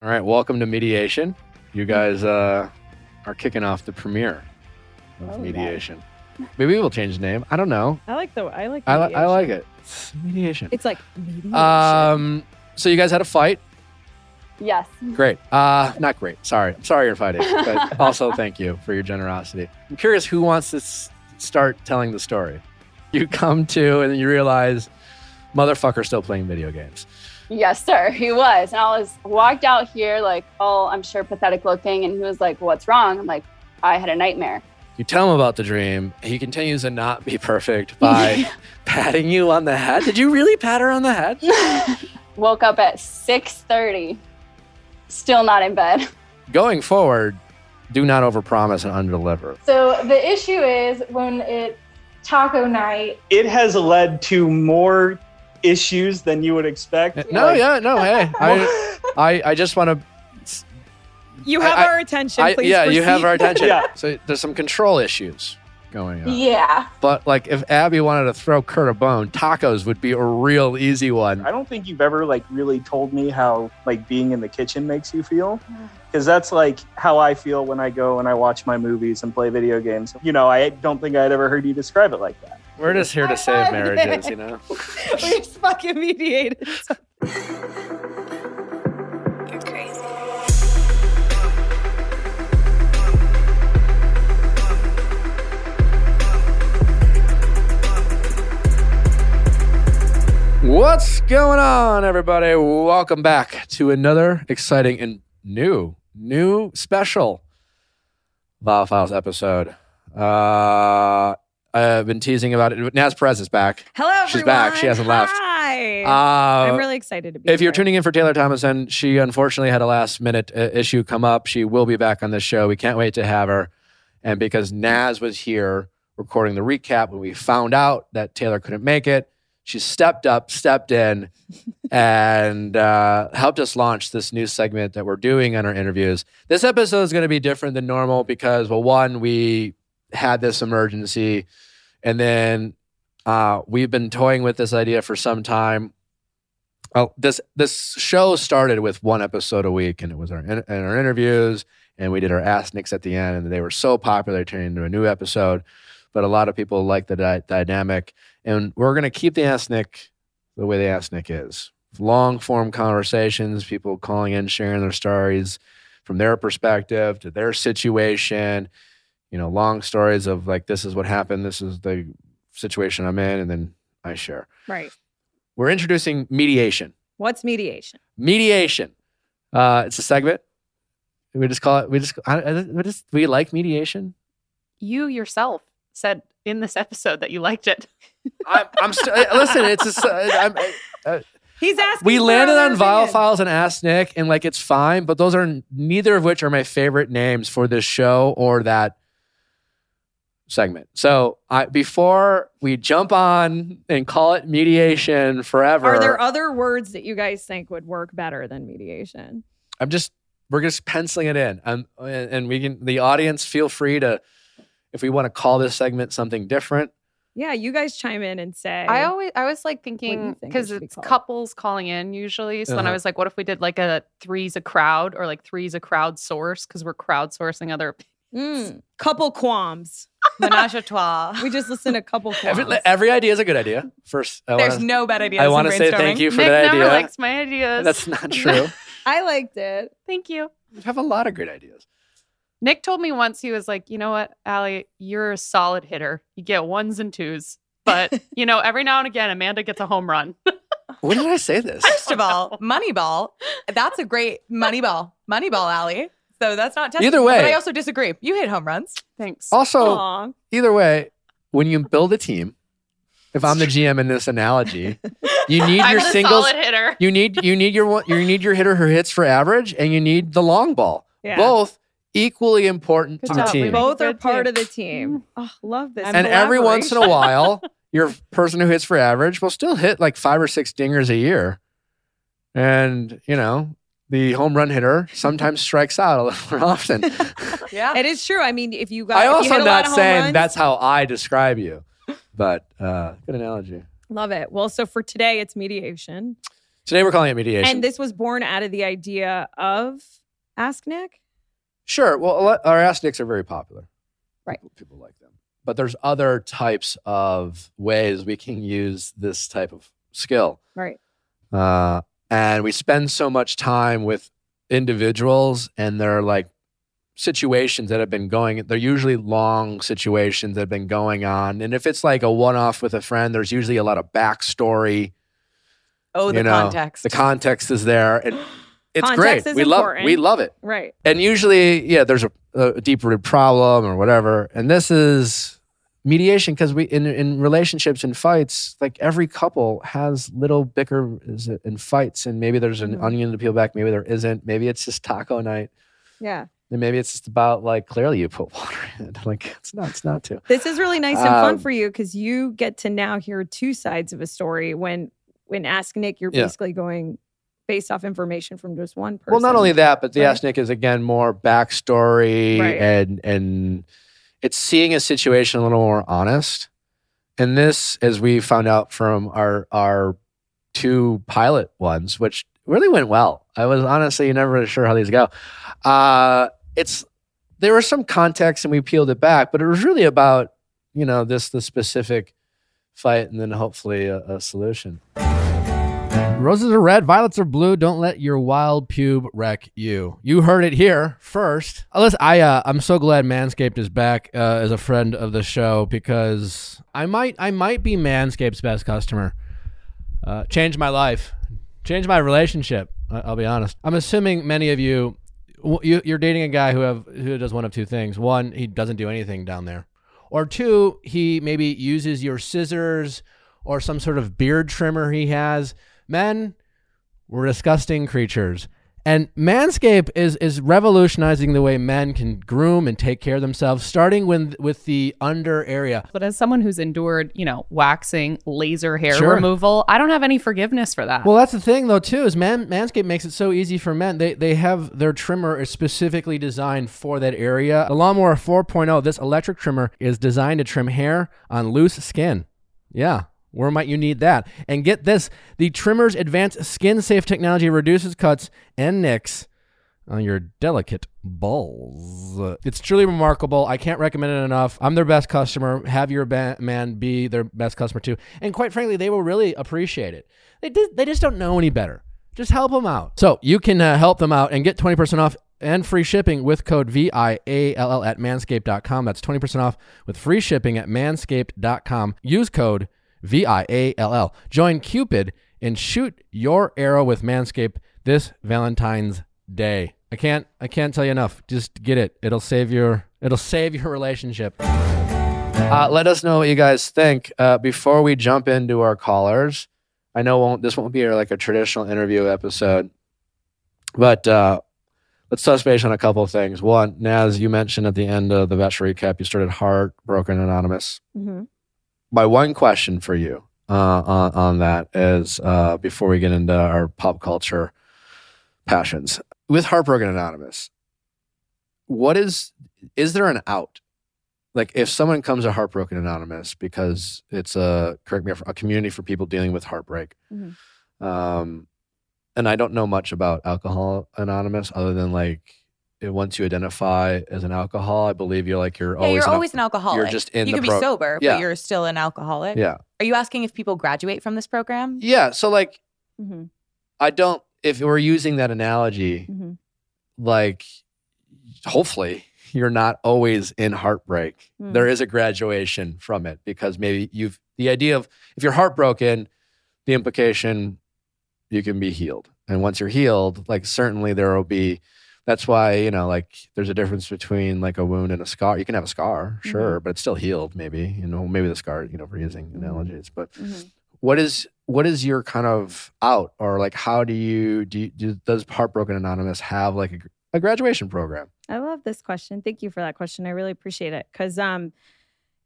All right, welcome to Mediation. You guys are kicking off the premiere of Mediation. Maybe we'll change the name. I don't know. I like it. It's Mediation. It's like Mediation. So you guys had a fight? Yes. Great. Not great. Sorry. I'm sorry you're fighting. But also thank you for your generosity. I'm curious who wants to start telling the story. You come to and you realize motherfucker's still playing video games. Yes, sir. He was. And I walked out here like all, I'm sure, pathetic looking. And he was like, what's wrong? I'm like, I had a nightmare. You tell him about the dream. He continues to not be perfect by patting you on the head. Did you really pat her on the head? Woke up at 6:30. Still not in bed. Going forward, do not overpromise and underdeliver. So the issue is when it's taco night. It has led to more issues than you would expect. No, like, yeah, no, hey. I just want to... You have our attention, please. Yeah, proceed. You have our attention. Yeah. So there's some control issues going on. Yeah. But like, if Abby wanted to throw Kurt a bone, tacos would be a real easy one. I don't think you've ever like really told me how like being in the kitchen makes you feel. Because that's like how I feel when I go and I watch my movies and play video games. You know, I don't think I'd ever heard you describe it like that. We're just here to save marriages, you know? We're just fucking mediators. What's going on, everybody? Welcome back to another exciting and new special Viall Files episode. I've been teasing about it. Naz Perez is back. Hello, everyone. She's back. She hasn't left. Hi. I'm really excited to be here. If you're tuning in for Taylor Thomason, she unfortunately had a last-minute issue come up. She will be back on this show. We can't wait to have her. And because Naz was here recording the recap when we found out that Taylor couldn't make it, she stepped up, stepped in, and helped us launch this new segment that we're doing on our interviews. This episode is going to be different than normal because, well, one, we had this emergency, and then we've been toying with this idea for some time. Oh, this show started with one episode a week, and it was our interviews, and we did our Ask Nicks at the end, and they were so popular, they turned into a new episode. But a lot of people like the dynamic. And we're going to keep the Ask Nick the way the Ask Nick is. Long-form conversations, people calling in, sharing their stories from their perspective to their situation. You know, long stories of like, this is what happened, this is the situation I'm in, and then I share. Right. We're introducing mediation. What's mediation? Mediation. It's a segment. We just call it, we like mediation. You yourself said in this episode that you liked it. Listen, it's a, he's asking. We landed on Viall Files and Ask Nick, and like it's fine, but those are neither of which are my favorite names for this show or that segment. So before we jump on and call it mediation forever, are there other words that you guys think would work better than mediation? We're just penciling it in, and we can. The audience, feel free to. If we want to call this segment something different. Yeah, you guys chime in and say. I was like thinking, because it's couples calling in usually. So then I was like, what if we did like a three's a crowd or like three's a crowd source? Because we're crowdsourcing other couple qualms. Menage a trois. We just listen to couple qualms. Every idea is a good idea. First, there's no bad ideas. I want to say thank you for that idea. Nick never likes my ideas. That's not true. I liked it. Thank you. You have a lot of great ideas. Nick told me once, he was like, you know what, Allie, you're a solid hitter. You get ones and twos. But, you know, every now and again, Amanda gets a home run. When did I say this? First of all, Moneyball. That's a great Moneyball, Allie. So that's not testing. Either way. But I also disagree. You hit home runs. Thanks. Also, either way, when you build a team, if I'm the GM in this analogy, you need your singles. Solid hitter. You need your hitter who hits for average, and you need the long ball. Yeah. Both. Equally important to the team. Both are part of the team. Oh, love this. And every once in a while, your person who hits for average will still hit like 5 or 6 dingers a year. And, you know, the home run hitter sometimes strikes out a little more often. Yeah. It is true. I mean, if you guys. I also am not saying that's how I describe you, but good analogy. Love it. Well, so for today, it's mediation. Today we're calling it mediation. And this was born out of the idea of Ask Nick? Sure. Well, our Ask Nicks are very popular. Right. People like them. But there's other types of ways we can use this type of skill. Right. And we spend so much time with individuals and they're like, situations that have been going, they're usually long situations that have been going on. And if it's like a one-off with a friend, there's usually a lot of backstory. Oh, the context. The context is there. And it's great. We love it. Right. And usually, yeah, there's a deep-rooted problem or whatever. And this is mediation because we in relationships and fights, like every couple has little bickers and fights. And maybe there's an onion to peel back. Maybe there isn't. Maybe it's just taco night. Yeah. And maybe it's just about like, clearly you put water in it. Like, it's not too. This is really nice and fun for you because you get to now hear two sides of a story. When Ask Nick, you're basically going based off information from just one person. Well, not only that, but the Ask Nick is, again, more backstory and it's seeing a situation a little more honest. And this, as we found out from our two pilot ones, which really went well. I was honestly never really sure how these go. There was some context and we peeled it back, but it was really about, the specific fight and then hopefully a solution. Roses are red, violets are blue. Don't let your wild pube wreck you. You heard it here first. Listen, I'm so glad Manscaped is back as a friend of the show because I might be Manscaped's best customer. Changed my life. Changed my relationship. I'll be honest. I'm assuming many of you're dating a guy who does one of two things. One, he doesn't do anything down there. Or two, he maybe uses your scissors or some sort of beard trimmer he has. Men, we're disgusting creatures. And Manscaped is revolutionizing the way men can groom and take care of themselves, starting with the under area. But as someone who's endured, waxing, laser hair removal, I don't have any forgiveness for that. Well, that's the thing, though, too, is Manscaped makes it so easy for men. They have their trimmer is specifically designed for that area. The Lawnmower 4.0, this electric trimmer, is designed to trim hair on loose skin. Yeah. Where might you need that? And get this, the trimmer's advanced skin-safe technology reduces cuts and nicks on your delicate balls. It's truly remarkable. I can't recommend it enough. I'm their best customer. Have your man be their best customer too. And quite frankly, they will really appreciate it. They just don't know any better. Just help them out. So you can help them out and get 20% off and free shipping with code VIALL at manscaped.com. That's 20% off with free shipping at manscaped.com. Use code VIALL. Join Cupid and shoot your arrow with Manscaped this Valentine's Day. I can't tell you enough. Just get it. It'll save your relationship. Let us know what you guys think before we jump into our callers. I know this won't be like a traditional interview episode, but let's touch base on a couple of things. One, Naz, you mentioned at the end of the Bachelor recap, you started Heartbroken Anonymous. Mm-hmm. My one question for you on that is, before we get into our pop culture passions, with Heartbroken Anonymous, is there an out? Like if someone comes to Heartbroken Anonymous because it's a community for people dealing with heartbreak, mm-hmm. And I don't know much about Alcohol Anonymous other than like, once you identify as an alcohol, I believe you're like you're always an alcoholic. You're just in. You can be sober, but you're still an alcoholic. Yeah. Are you asking if people graduate from this program? Yeah. So like, mm-hmm. I don't. If we're using that analogy, mm-hmm. like, hopefully you're not always in heartbreak. Mm. There is a graduation from it because maybe the idea of if you're heartbroken, the implication you can be healed, and once you're healed, like certainly there will be. That's why, like there's a difference between like a wound and a scar. You can have a scar, sure, mm-hmm. but it's still healed maybe. Maybe the scar, we're using mm-hmm. analogies. But mm-hmm. what is your kind of out, or like how does Heartbroken Anonymous have like a graduation program? I love this question. Thank you for that question. I really appreciate it because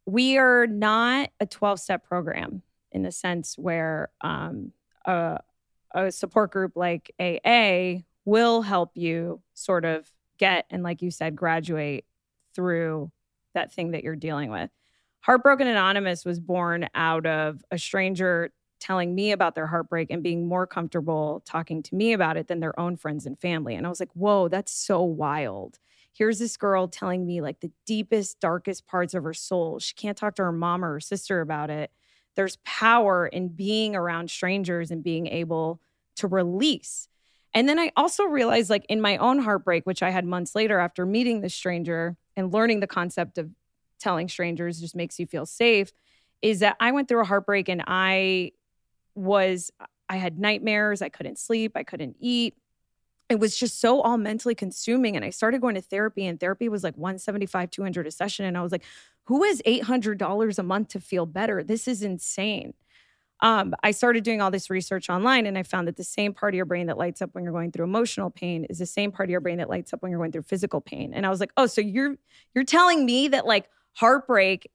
we are not a 12-step program in the sense where a support group like AA will help you sort of get, and like you said, graduate through that thing that you're dealing with. Heartbroken Anonymous was born out of a stranger telling me about their heartbreak and being more comfortable talking to me about it than their own friends and family. And I was like, whoa, that's so wild. Here's this girl telling me like the deepest, darkest parts of her soul. She can't talk to her mom or her sister about it. There's power in being around strangers and being able to release. And then I also realized, like, in my own heartbreak, which I had months later after meeting this stranger and learning the concept of telling strangers just makes you feel safe, is that I went through a heartbreak and I had nightmares. I couldn't sleep. I couldn't eat. It was just so all mentally consuming. And I started going to therapy, and therapy was like $175, $200 a session. And I was like, who has $800 a month to feel better? This is insane. I started doing all this research online, and I found that the same part of your brain that lights up when you're going through emotional pain is the same part of your brain that lights up when you're going through physical pain. And I was like, oh, so you're telling me that like heartbreak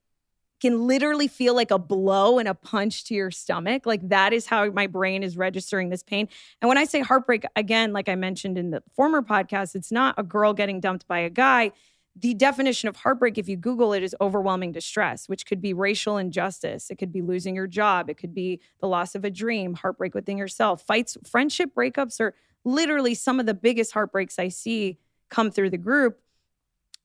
can literally feel like a blow and a punch to your stomach. Like, that is how my brain is registering this pain. And when I say heartbreak, again, like I mentioned in the former podcast, it's not a girl getting dumped by a guy. The definition of heartbreak, if you Google it, is overwhelming distress, which could be racial injustice. It could be losing your job. It could be the loss of a dream, heartbreak within yourself. Fights, friendship breakups are literally some of the biggest heartbreaks I see come through the group.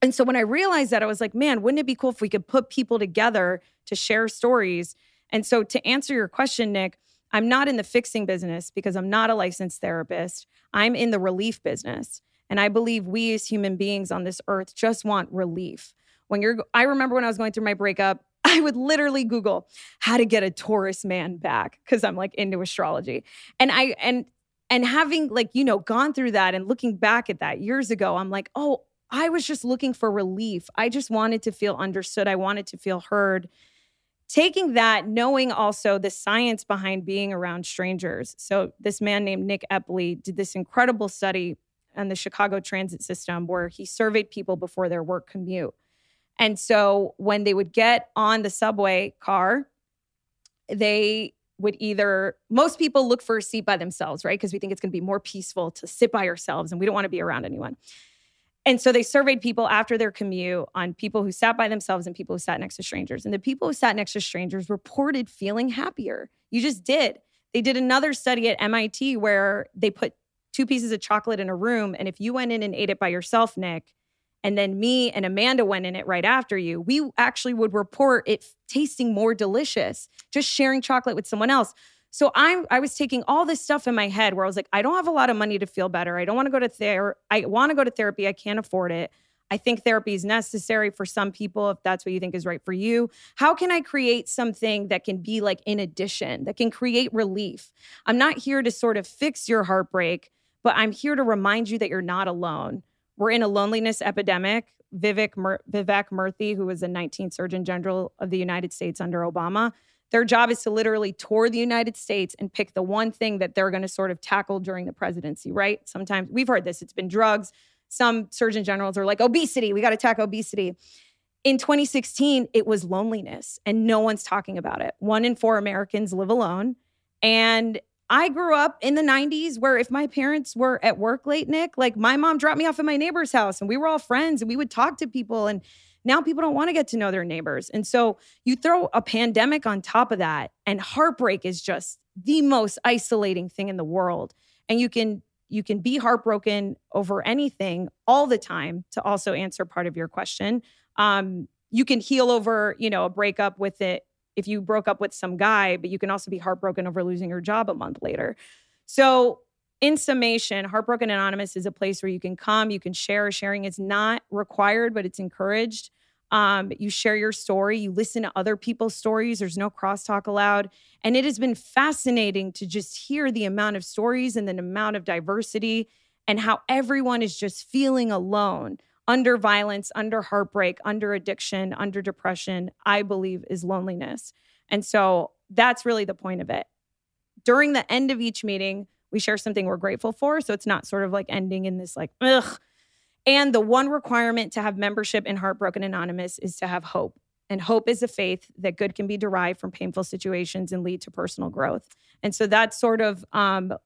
And so when I realized that, I was like, man, wouldn't it be cool if we could put people together to share stories? And so to answer your question, Nick, I'm not in the fixing business because I'm not a licensed therapist. I'm in the relief business. And I believe we as human beings on this earth just want relief. I remember when I was going through my breakup, I would literally Google how to get a Taurus man back because I'm like into astrology. And having like, you know, gone through that and looking back at that years ago, I'm like, oh, I was just looking for relief. I just wanted to feel understood. I wanted to feel heard. Taking that, knowing also the science behind being around strangers. So this man named Nick Epley did this incredible study on the Chicago transit system where he surveyed people before their work commute. And so when they would get on the subway car, they would either, most people look for a seat by themselves, right? Because we think it's going to be more peaceful to sit by ourselves and we don't want to be around anyone. And so they surveyed people after their commute on people who sat by themselves and people who sat next to strangers. And the people who sat next to strangers reported feeling happier. You just did. They did another study at MIT where they put two pieces of chocolate in a room. And if you went in and ate it by yourself, Nick, and then me and Amanda went in it right after you, we actually would report it tasting more delicious, just sharing chocolate with someone else. So I was taking all this stuff in my head where I was like, I don't have a lot of money to feel better. I don't want to go to therapy. I want to go to therapy. I can't afford it. I think therapy is necessary for some people if that's what you think is right for you. How can I create something that can be like in addition, that can create relief? I'm not here to sort of fix your heartbreak, but I'm here to remind you that you're not alone. We're in a loneliness epidemic. Vivek Murthy, who was the 19th Surgeon General of the United States under Obama, their job is to literally tour the United States and pick the one thing that they're going to sort of tackle during the presidency, right? Sometimes we've heard this. It's been drugs. Some surgeon generals are like, obesity. We got to tackle obesity. In 2016, it was loneliness, and no one's talking about it. 1 in 4 Americans live alone. And I grew up in the 90s where if my parents were at work late, Nick, like my mom dropped me off at my neighbor's house and we were all friends and we would talk to people, and now people don't want to get to know their neighbors. And so you throw a pandemic on top of that, and heartbreak is just the most isolating thing in the world. And you can be heartbroken over anything all the time. To also answer part of your question, you can heal over, you know, a breakup with it if you broke up with some guy, but you can also be heartbroken over losing your job a month later. So in summation, Heartbroken Anonymous is a place where you can come, you can share. Sharing is not required, but it's encouraged. You share your story. You listen to other people's stories. There's no crosstalk allowed. And it has been fascinating to just hear the amount of stories and the amount of diversity and how everyone is just feeling alone under violence, under heartbreak, under addiction, under depression, I believe is loneliness. And so that's really the point of it. During the end of each meeting, we share something we're grateful for. So it's not sort of like ending in this like, ugh. And the one requirement to have membership in Heartbroken Anonymous is to have hope. And hope is a faith that good can be derived from painful situations and lead to personal growth. And so that's sort of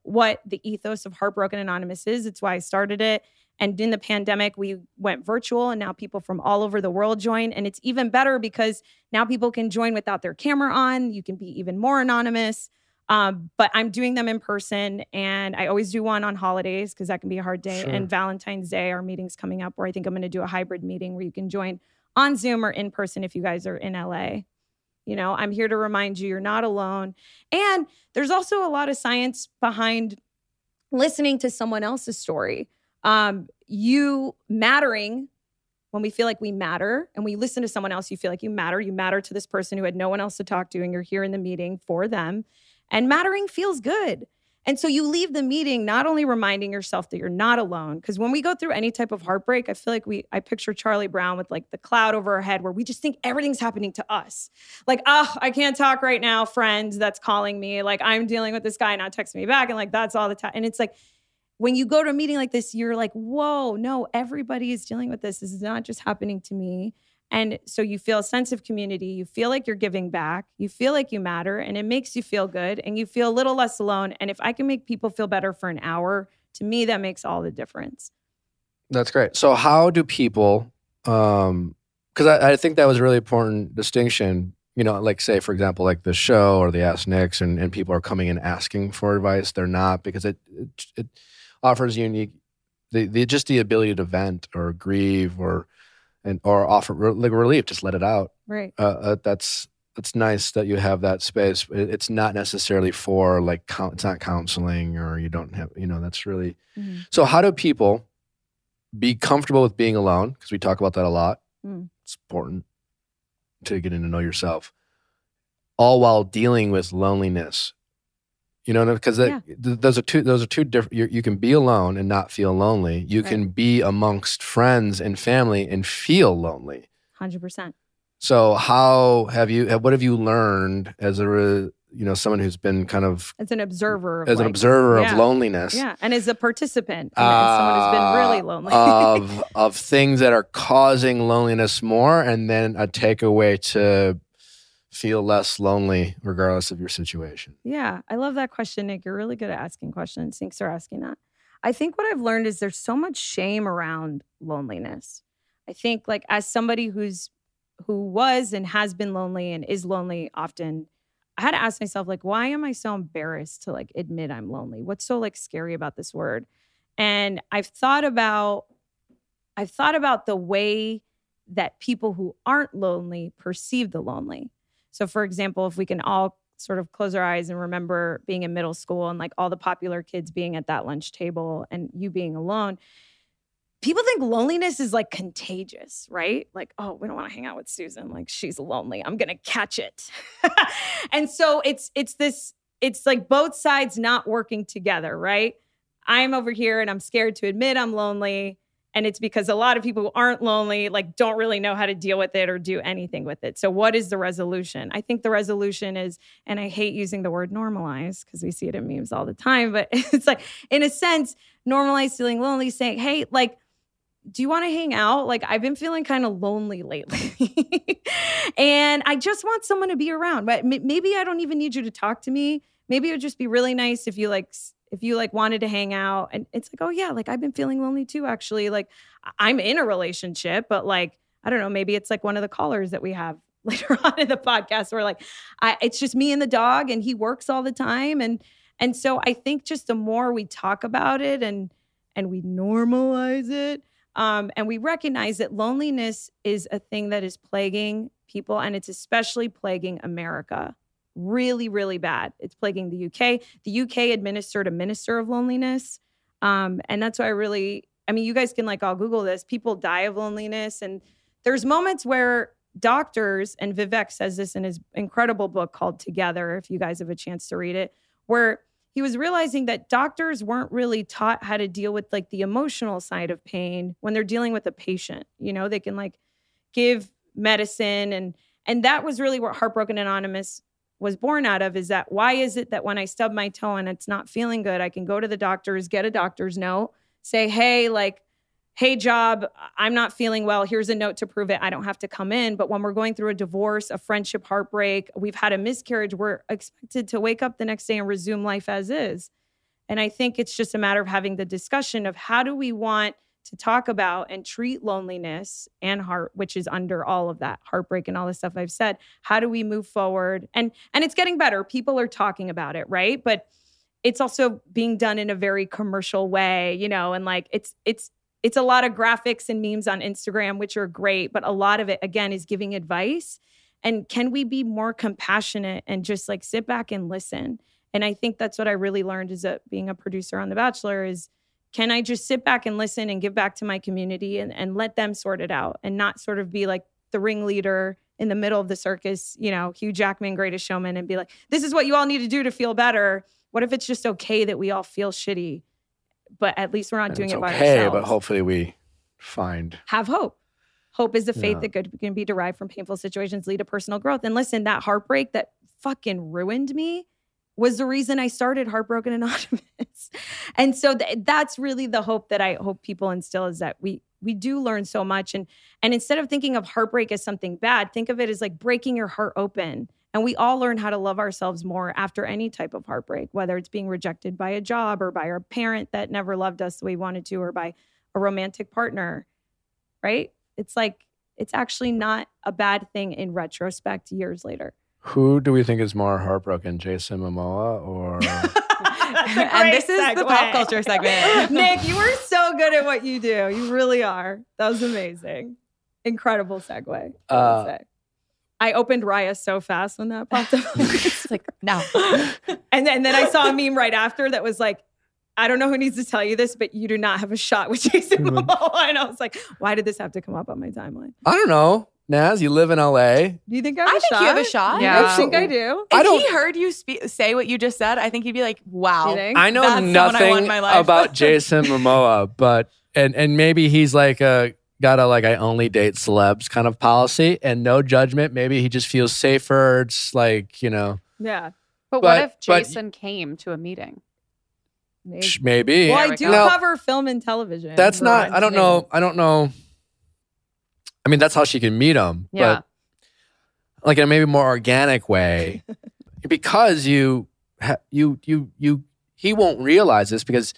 what the ethos of Heartbroken Anonymous is. It's why I started it. And in the pandemic, we went virtual, and now people from all over the world join. And it's even better because now people can join without their camera on. You can be even more anonymous. But I'm doing them in person, and I always do one on holidays because that can be a hard day. Sure. And Valentine's Day, our meeting's coming up, where I think I'm going to do a hybrid meeting where you can join on Zoom or in person if you guys are in LA. You know, I'm here to remind you, you're not alone. And there's also a lot of science behind listening to someone else's story. You mattering, when we feel like we matter and we listen to someone else, you feel like you matter to this person who had no one else to talk to, and you're here in the meeting for them. And mattering feels good. And so you leave the meeting not only reminding yourself that you're not alone, because when we go through any type of heartbreak, I feel like I picture Charlie Brown with like the cloud over our head where we just think everything's happening to us. Like, oh, I can't talk right now, friend that's calling me. Like, I'm dealing with this guy not texting me back. And like, that's all the time. And it's like, when you go to a meeting like this, you're like, whoa, no, everybody is dealing with this. This is not just happening to me. And so you feel a sense of community. You feel like you're giving back. You feel like you matter, and it makes you feel good, and you feel a little less alone. And if I can make people feel better for an hour, to me, that makes all the difference. That's great. So how do people, because I think that was a really important distinction, you know, like say, for example, like the show or the Ask Nicks, and people are coming and asking for advice. They're not, because it offers unique, just the ability to vent or grieve or offer relief, just let it out. Right. That's nice that you have that space. It's not necessarily for like it's not counseling, or you don't have, you know, that's really. Mm-hmm. So how do people be comfortable with being alone? Because we talk about that a lot. Mm. It's important to getting to know yourself, all while dealing with loneliness. You know, because those are two different. You can be alone and not feel lonely. You right. can be amongst friends and family and feel lonely. 100%. So what have you learned as someone who's been kind of as an observer of loneliness? Yeah, and as a participant, someone who's been really lonely of things that are causing loneliness more, and then a takeaway to feel less lonely regardless of your situation? Yeah, I love that question, Nick. You're really good at asking questions. Thanks for asking that. I think what I've learned is there's so much shame around loneliness. I think like as somebody who was and has been lonely and is lonely often, I had to ask myself, like, why am I so embarrassed to like admit I'm lonely? What's so like scary about this word? And I've thought about the way that people who aren't lonely perceive the lonely. So for example, if we can all sort of close our eyes and remember being in middle school and like all the popular kids being at that lunch table and you being alone, people think loneliness is like contagious, right? Like, oh, we don't want to hang out with Susan. Like, she's lonely. I'm going to catch it. And so it's like both sides not working together, right? I'm over here and I'm scared to admit I'm lonely. And it's because a lot of people who aren't lonely, like, don't really know how to deal with it or do anything with it. So what is the resolution? I think the resolution is, and I hate using the word normalize because we see it in memes all the time, but it's like, in a sense, normalize feeling lonely, saying, hey, like, do you want to hang out? Like, I've been feeling kind of lonely lately. And I just want someone to be around. But maybe I don't even need you to talk to me. Maybe it would just be really nice if you like... if you like wanted to hang out. And it's like, oh yeah, like I've been feeling lonely too, actually. Like I'm in a relationship, but like, I don't know, maybe it's like one of the callers that we have later on in the podcast where like, it's just me and the dog and he works all the time. And so I think just the more we talk about it and we normalize it, and we recognize that loneliness is a thing that is plaguing people, and it's especially plaguing America. Really, really bad. It's plaguing the UK. The UK administered a minister of loneliness. And that's why you guys can like all Google this. People die of loneliness. And there's moments where doctors, and Vivek says this in his incredible book called Together, if you guys have a chance to read it, where he was realizing that doctors weren't really taught how to deal with like the emotional side of pain when they're dealing with a patient. You know, they can like give medicine. And that was really what Heartbroken Anonymous was born out of, is that why is it that when I stub my toe and it's not feeling good, I can go to the doctors, get a doctor's note, say, hey, like, hey, job, I'm not feeling well. Here's a note to prove it. I don't have to come in. But when we're going through a divorce, a friendship heartbreak, we've had a miscarriage, we're expected to wake up the next day and resume life as is. And I think it's just a matter of having the discussion of how do we want to talk about and treat loneliness and heart, which is under all of that heartbreak and all the stuff I've said. How do we move forward? And it's getting better. People are talking about it, right? But it's also being done in a very commercial way, you know, and like it's a lot of graphics and memes on Instagram, which are great, but a lot of it, again, is giving advice. And can we be more compassionate and just like sit back and listen? And I think that's what I really learned is that being a producer on The Bachelor is, can I just sit back and listen and give back to my community and let them sort it out and not sort of be like the ringleader in the middle of the circus, you know, Hugh Jackman, Greatest Showman, and be like, this is what you all need to do to feel better. What if it's just okay that we all feel shitty, but at least we're not doing it by ourselves? But hopefully we have hope. Hope is the faith that can be derived from painful situations, lead to personal growth. And listen, that heartbreak that fucking ruined me was the reason I started Heartbroken Anonymous. And so that's really the hope that I hope people instill, is that we do learn so much. And instead of thinking of heartbreak as something bad, think of it as like breaking your heart open. And we all learn how to love ourselves more after any type of heartbreak, whether it's being rejected by a job or by our parent that never loved us the way we wanted to, or by a romantic partner, right? It's like, it's actually not a bad thing in retrospect years later. Who do we think is more heartbroken, Jason Momoa or... And this is the pop culture segment. Nick, you are so good at what you do. You really are. That was amazing. Incredible segue. I opened Raya so fast when that popped up. It's like, no. And then I saw a meme right after that was like, I don't know who needs to tell you this, but you do not have a shot with Jason Momoa. And I was like, why did this have to come up on my timeline? I don't know. Naz, you live in LA. Do you think I have a shot? I think you have a shot. Yeah. I think I do. If he heard you say what you just said, I think he'd be like, wow. I know nothing about Jason Momoa, but and maybe he's like I only date celebs kind of policy and no judgment. Maybe he just feels safer. It's like, you know. Yeah. But what if Jason came to a meeting? Maybe. Well, I do cover film and television. That's not, I don't know. I mean, that's how she can meet him, but like in a maybe more organic way, because he won't realize this because,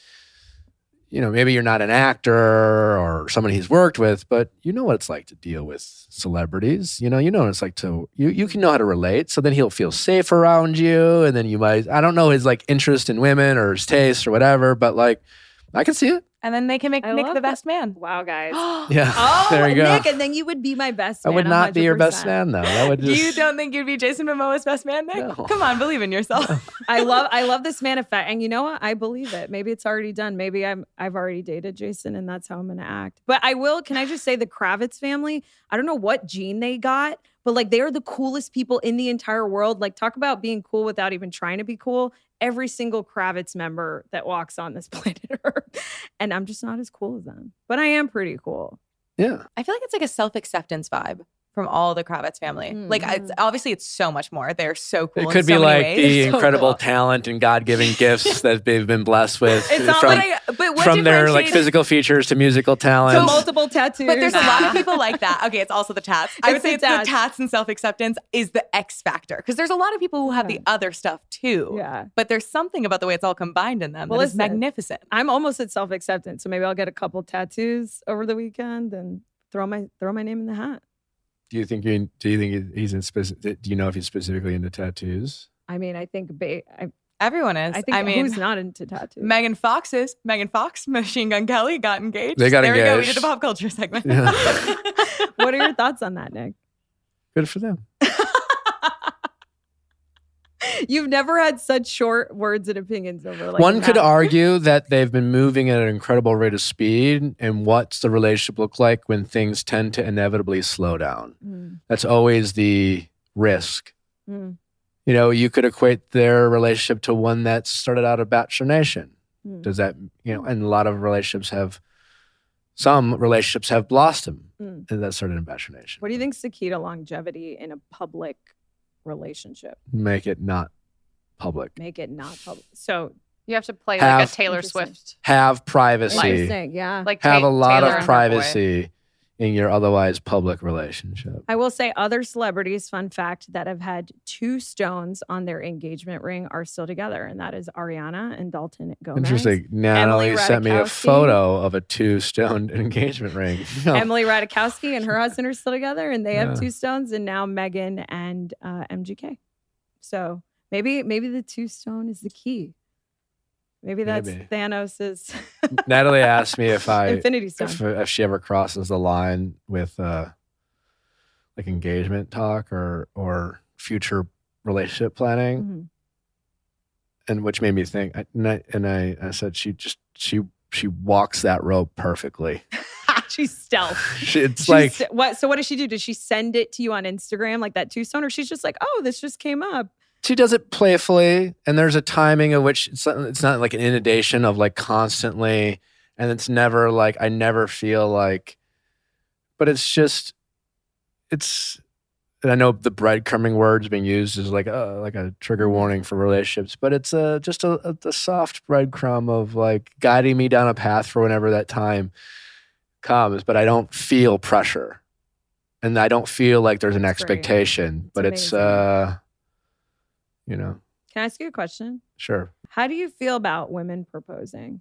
you know, maybe you're not an actor or someone he's worked with, but you know what it's like to deal with celebrities. You know what it's like to, you can know how to relate. So then he'll feel safe around you. And then you might, I don't know his like interest in women or his taste or whatever, but like I can see it. And then they can make Nick the best man. Wow, guys. Yeah. Oh, there you go. Nick, and then you would be my best man. I would not 100%. Be your best man, though. That would just... You don't think you'd be Jason Momoa's best man, Nick? No. Come on, believe in yourself. No. I love this man effect. And you know what? I believe it. Maybe it's already done. Maybe I've already dated Jason, and that's how I'm going to act. But can I just say the Kravitz family, I don't know what gene they got, but like they are the coolest people in the entire world. Like talk about being cool without even trying to be cool. Every single Kravitz member that walks on this planet Earth. And I'm just not as cool as them. But I am pretty cool. Yeah. I feel like it's like a self-acceptance vibe from all the Kravitz family. Mm. Like, it's so much more. They're so cool. It could be like the incredible talent and God-given gifts that they've been blessed with. It's not from their like physical features to musical talent. To multiple tattoos. But there's a lot of people like that. Okay, it's also the tats. I would say it's the tats and self-acceptance is the X factor. Because there's a lot of people who have the other stuff too. Yeah. But there's something about the way it's all combined in them that is magnificent. I'm almost at self-acceptance. So maybe I'll get a couple tattoos over the weekend and throw my name in the hat. Do you think he's in specific? Do you know if he's specifically into tattoos? I mean, I think everyone is. I mean, who's not into tattoos? Megan Fox is. Megan Fox, Machine Gun Kelly got engaged. There we go. We did a pop culture segment. Yeah. What are your thoughts on that, Nick? Good for them. You've never had such short words and opinions over. Like, one could argue that they've been moving at an incredible rate of speed. And what's the relationship look like when things tend to inevitably slow down? Mm. That's always the risk. Mm. You know, you could equate their relationship to one that started out of Bachelor Nation. Mm. Does that, you know, and a lot of relationships have, some relationships have blossomed. Mm. And that started in Bachelor Nation. What do you think's the key to longevity in a public relationship? Make it not public. So you have to play like a Taylor Swift. Have privacy. Like have a lot of privacy. in your otherwise public relationship. I will say other celebrities, fun fact, that have had 2 stones on their engagement ring are still together. And that is Ariana and Dalton Gomez. Interesting. Natalie sent me a photo of a 2-stone engagement ring. Emily Ratajkowski and her husband are still together and they have 2 stones. And now Megan and MGK. So maybe the 2-stone is the key. Maybe that's Thanos's. Natalie asked me if Infinity Stone. If she ever crosses the line with like engagement talk or future relationship planning, and which made me think. I said she walks that rope perfectly. She's stealth. It's like what? So what does she do? Does she send it to you on Instagram like that 2-stone, or she's just like, oh, this just came up? She does it playfully, and there's a timing of which it's not like an inundation of like constantly, and it's never like, I never feel like, but it's just, and I know the breadcrumbing words being used is like a trigger warning for relationships, but it's just a soft breadcrumb of like guiding me down a path for whenever that time comes, but I don't feel pressure, and I don't feel like there's an expectation, but amazing. You know. Can I ask you a question? Sure. How do you feel about women proposing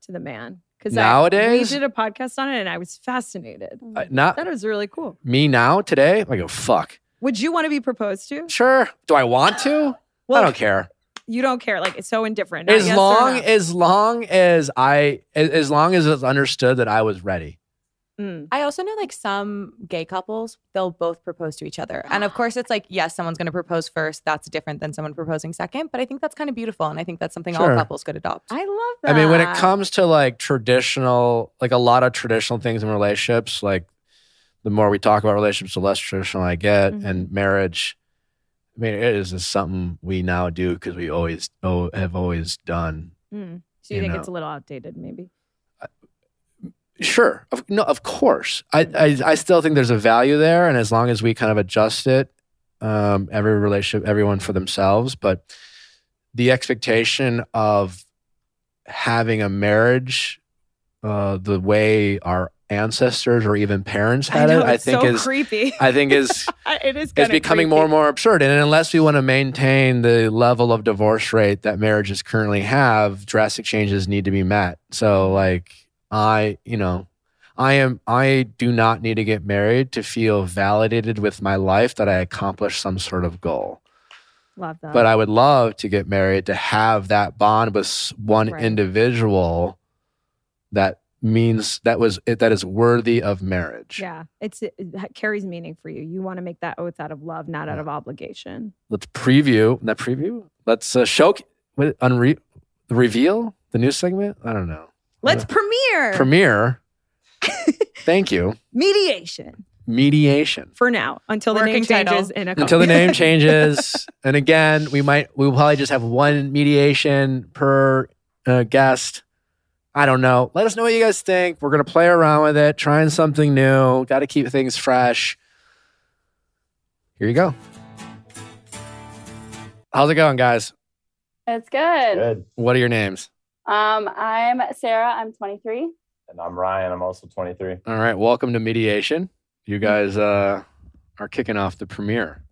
to the man? Because nowadays, we did a podcast on it and I was fascinated. I thought it was really cool. Me now, today, I go, fuck. Would you want to be proposed to? Sure. Do I want to? Well, I don't care. You don't care. Like, it's so indifferent. As yes long, no. As long as it's understood that I was ready. I also know like some gay couples, they'll both propose to each other. And of course it's like, yes, someone's going to propose first. That's different than someone proposing second. But I think that's kind of beautiful. And I think that's something all couples could adopt. I love that. I mean, when it comes to like traditional, like a lot of traditional things in relationships, like the more we talk about relationships, the less traditional I get. And marriage, I mean, it is just something we now do because we have always done. So you think it's a little outdated maybe? Sure. No, of course. I still think there's a value there. And as long as we kind of adjust it, every relationship, everyone for themselves. But the expectation of having a marriage the way our ancestors or even parents had I think it's so creepy. I think is it's becoming creepy. More and more absurd. And unless we want to maintain the level of divorce rate that marriages currently have, drastic changes need to be met. So like, I do not need to get married to feel validated with my life that I accomplished some sort of goal. Love that. But I would love to get married to have that bond with one individual that means that is worthy of marriage. Yeah. It carries meaning for you. You want to make that oath out of love, not out of obligation. Let's preview. Let's reveal the new segment. I don't know. Let's premiere. Thank you. Mediation. For now, until the name changes in a couple. Until the name changes. And again, we'll probably just have one mediation per guest. I don't know. Let us know what you guys think. We're going to play around with it. Trying something new. Got to keep things fresh. Here you go. How's it going, guys? It's good. What are your names? I'm Sarah. I'm 23. And I'm Ryan. I'm also 23. All right. Welcome to Mediation. You guys are kicking off the premiere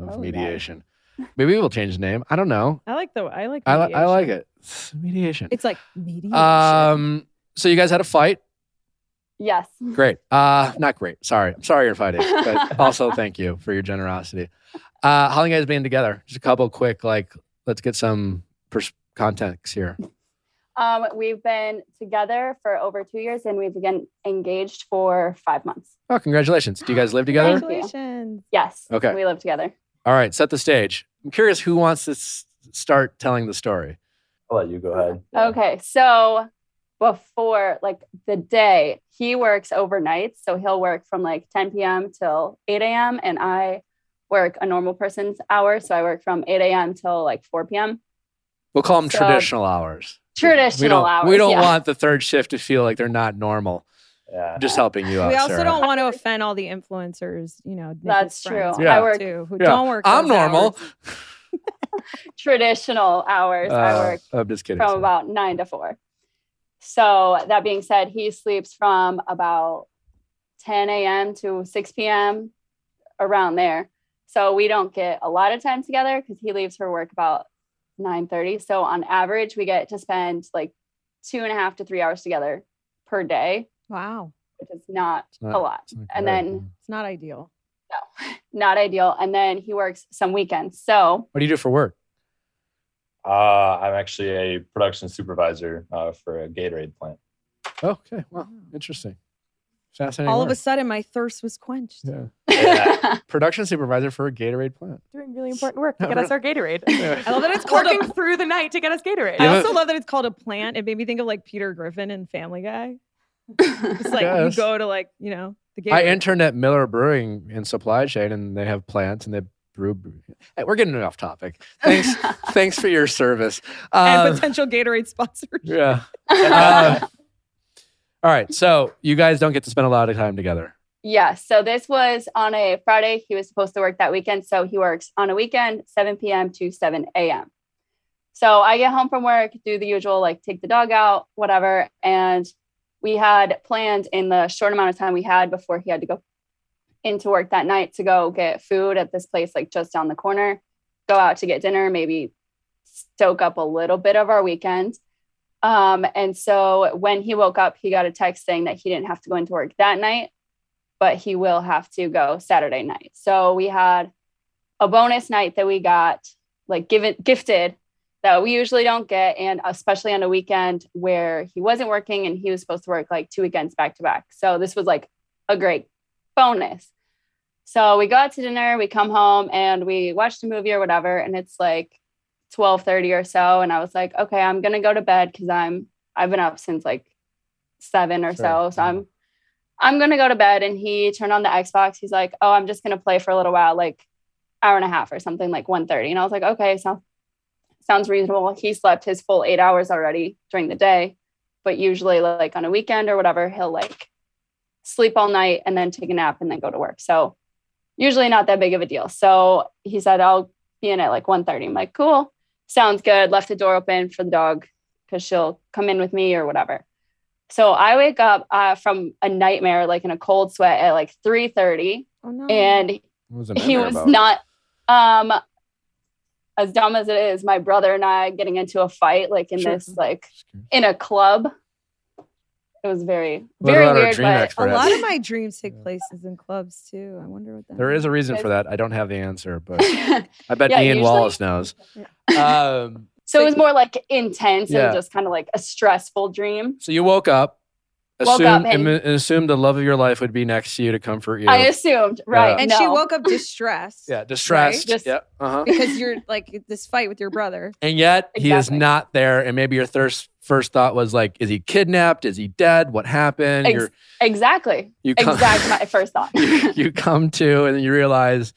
of Mediation. Yeah. Maybe we'll change the name. I don't know. I like it. It's Mediation. It's like Mediation. So you guys had a fight? Yes. Great. Not great. Sorry. I'm sorry you're fighting. But also thank you for your generosity. How long have you guys been together? Just a couple quick, like, let's get some context here. We've been together for over 2 years and we've been engaged for 5 months. Oh, congratulations. Do you guys live together? Congratulations. Yes. Okay. We live together. All right. Set the stage. I'm curious who wants to start telling the story. I'll let you go ahead. Yeah. Okay. So before like the day, he works overnight. So he'll work from like 10 p.m. till 8 a.m. And I work a normal person's hour. So I work from 8 a.m. till like 4 p.m. We'll call them traditional hours. We don't want the third shift to feel like they're not normal. Yeah. Just helping you out. We also don't want to offend all the influencers, you know. That's true. Yeah. I work too. Who don't work. I'm normal. Traditional hours. I work. I'm just kidding. From about 9 to 4. So that being said, he sleeps from about 10 a.m. to 6 p.m. around there. So we don't get a lot of time together because he leaves for work about 9:30. So on average, we get to spend like 2.5 to 3 hours together per day. Wow. Which is not a lot. And then it's not ideal. No, not ideal. And then he works some weekends. So what do you do for work? I'm actually a production supervisor for a Gatorade plant. Okay. Wow. Interesting. Fascinating. All of a sudden, my thirst was quenched. Yeah. Production supervisor for a Gatorade plant. Doing really important work to get us our Gatorade. Yeah. I love that it's working through the night to get us Gatorade. I also love that it's called a plant. It made me think of like Peter Griffin and Family Guy. It's like you go to like, you know, the Gatorade. I interned at Miller Brewing in supply chain, and they have plants and they brew. Hey, we're getting off topic. Thanks, thanks for your service and potential Gatorade sponsors. Yeah. All right. So you guys don't get to spend a lot of time together. Yeah. So this was on a Friday. He was supposed to work that weekend. So he works on a weekend, 7 p.m. to 7 a.m. So I get home from work, do the usual, like take the dog out, whatever. And we had planned in the short amount of time we had before he had to go into work that night to go get food at this place, like just down the corner, go out to get dinner, maybe stoke up a little bit of our weekend. And so when he woke up, he got a text saying that he didn't have to go into work that night, but he will have to go Saturday night. So we had a bonus night that we got like gifted that we usually don't get. And especially on a weekend where he wasn't working and he was supposed to work like 2 weekends back to back. So this was like a great bonus. So we go out to dinner, we come home and we watched a movie or whatever. And it's like 12:30 or so. And I was like, okay, I'm going to go to bed because I've been up since like 7 or so. So I'm going to go to bed. And he turned on the Xbox. He's like, oh, I'm just going to play for a little while, like hour and a half or something, like 1:30. And I was like, okay, sounds reasonable. He slept his full 8 hours already during the day, but usually like on a weekend or whatever, he'll like sleep all night and then take a nap and then go to work. So usually not that big of a deal. So he said, I'll be in at like 1:30. I'm like, cool. Sounds good. Left the door open for the dog because she'll come in with me or whatever. So I wake up from a nightmare, like in a cold sweat at like 3:30. Oh, no. And he was not as dumb as it is. My brother and I getting into a fight, like in this, like in a club. It was very, very weird. But a lot of my dreams take places in clubs too. I wonder what that. There is a reason for that. I don't have the answer, but I bet Ian Wallace knows. Yeah. So it was more like intense and just kind of like a stressful dream. So you woke up and assumed the love of your life would be next to you to comfort you. I assumed, right. Yeah. And she woke up distressed. Yeah, distressed. Right? Because you're like this fight with your brother. And yet he is not there. And maybe your first thought was like, is he kidnapped? Is he dead? What happened? Exactly my first thought. you come to and then you realize,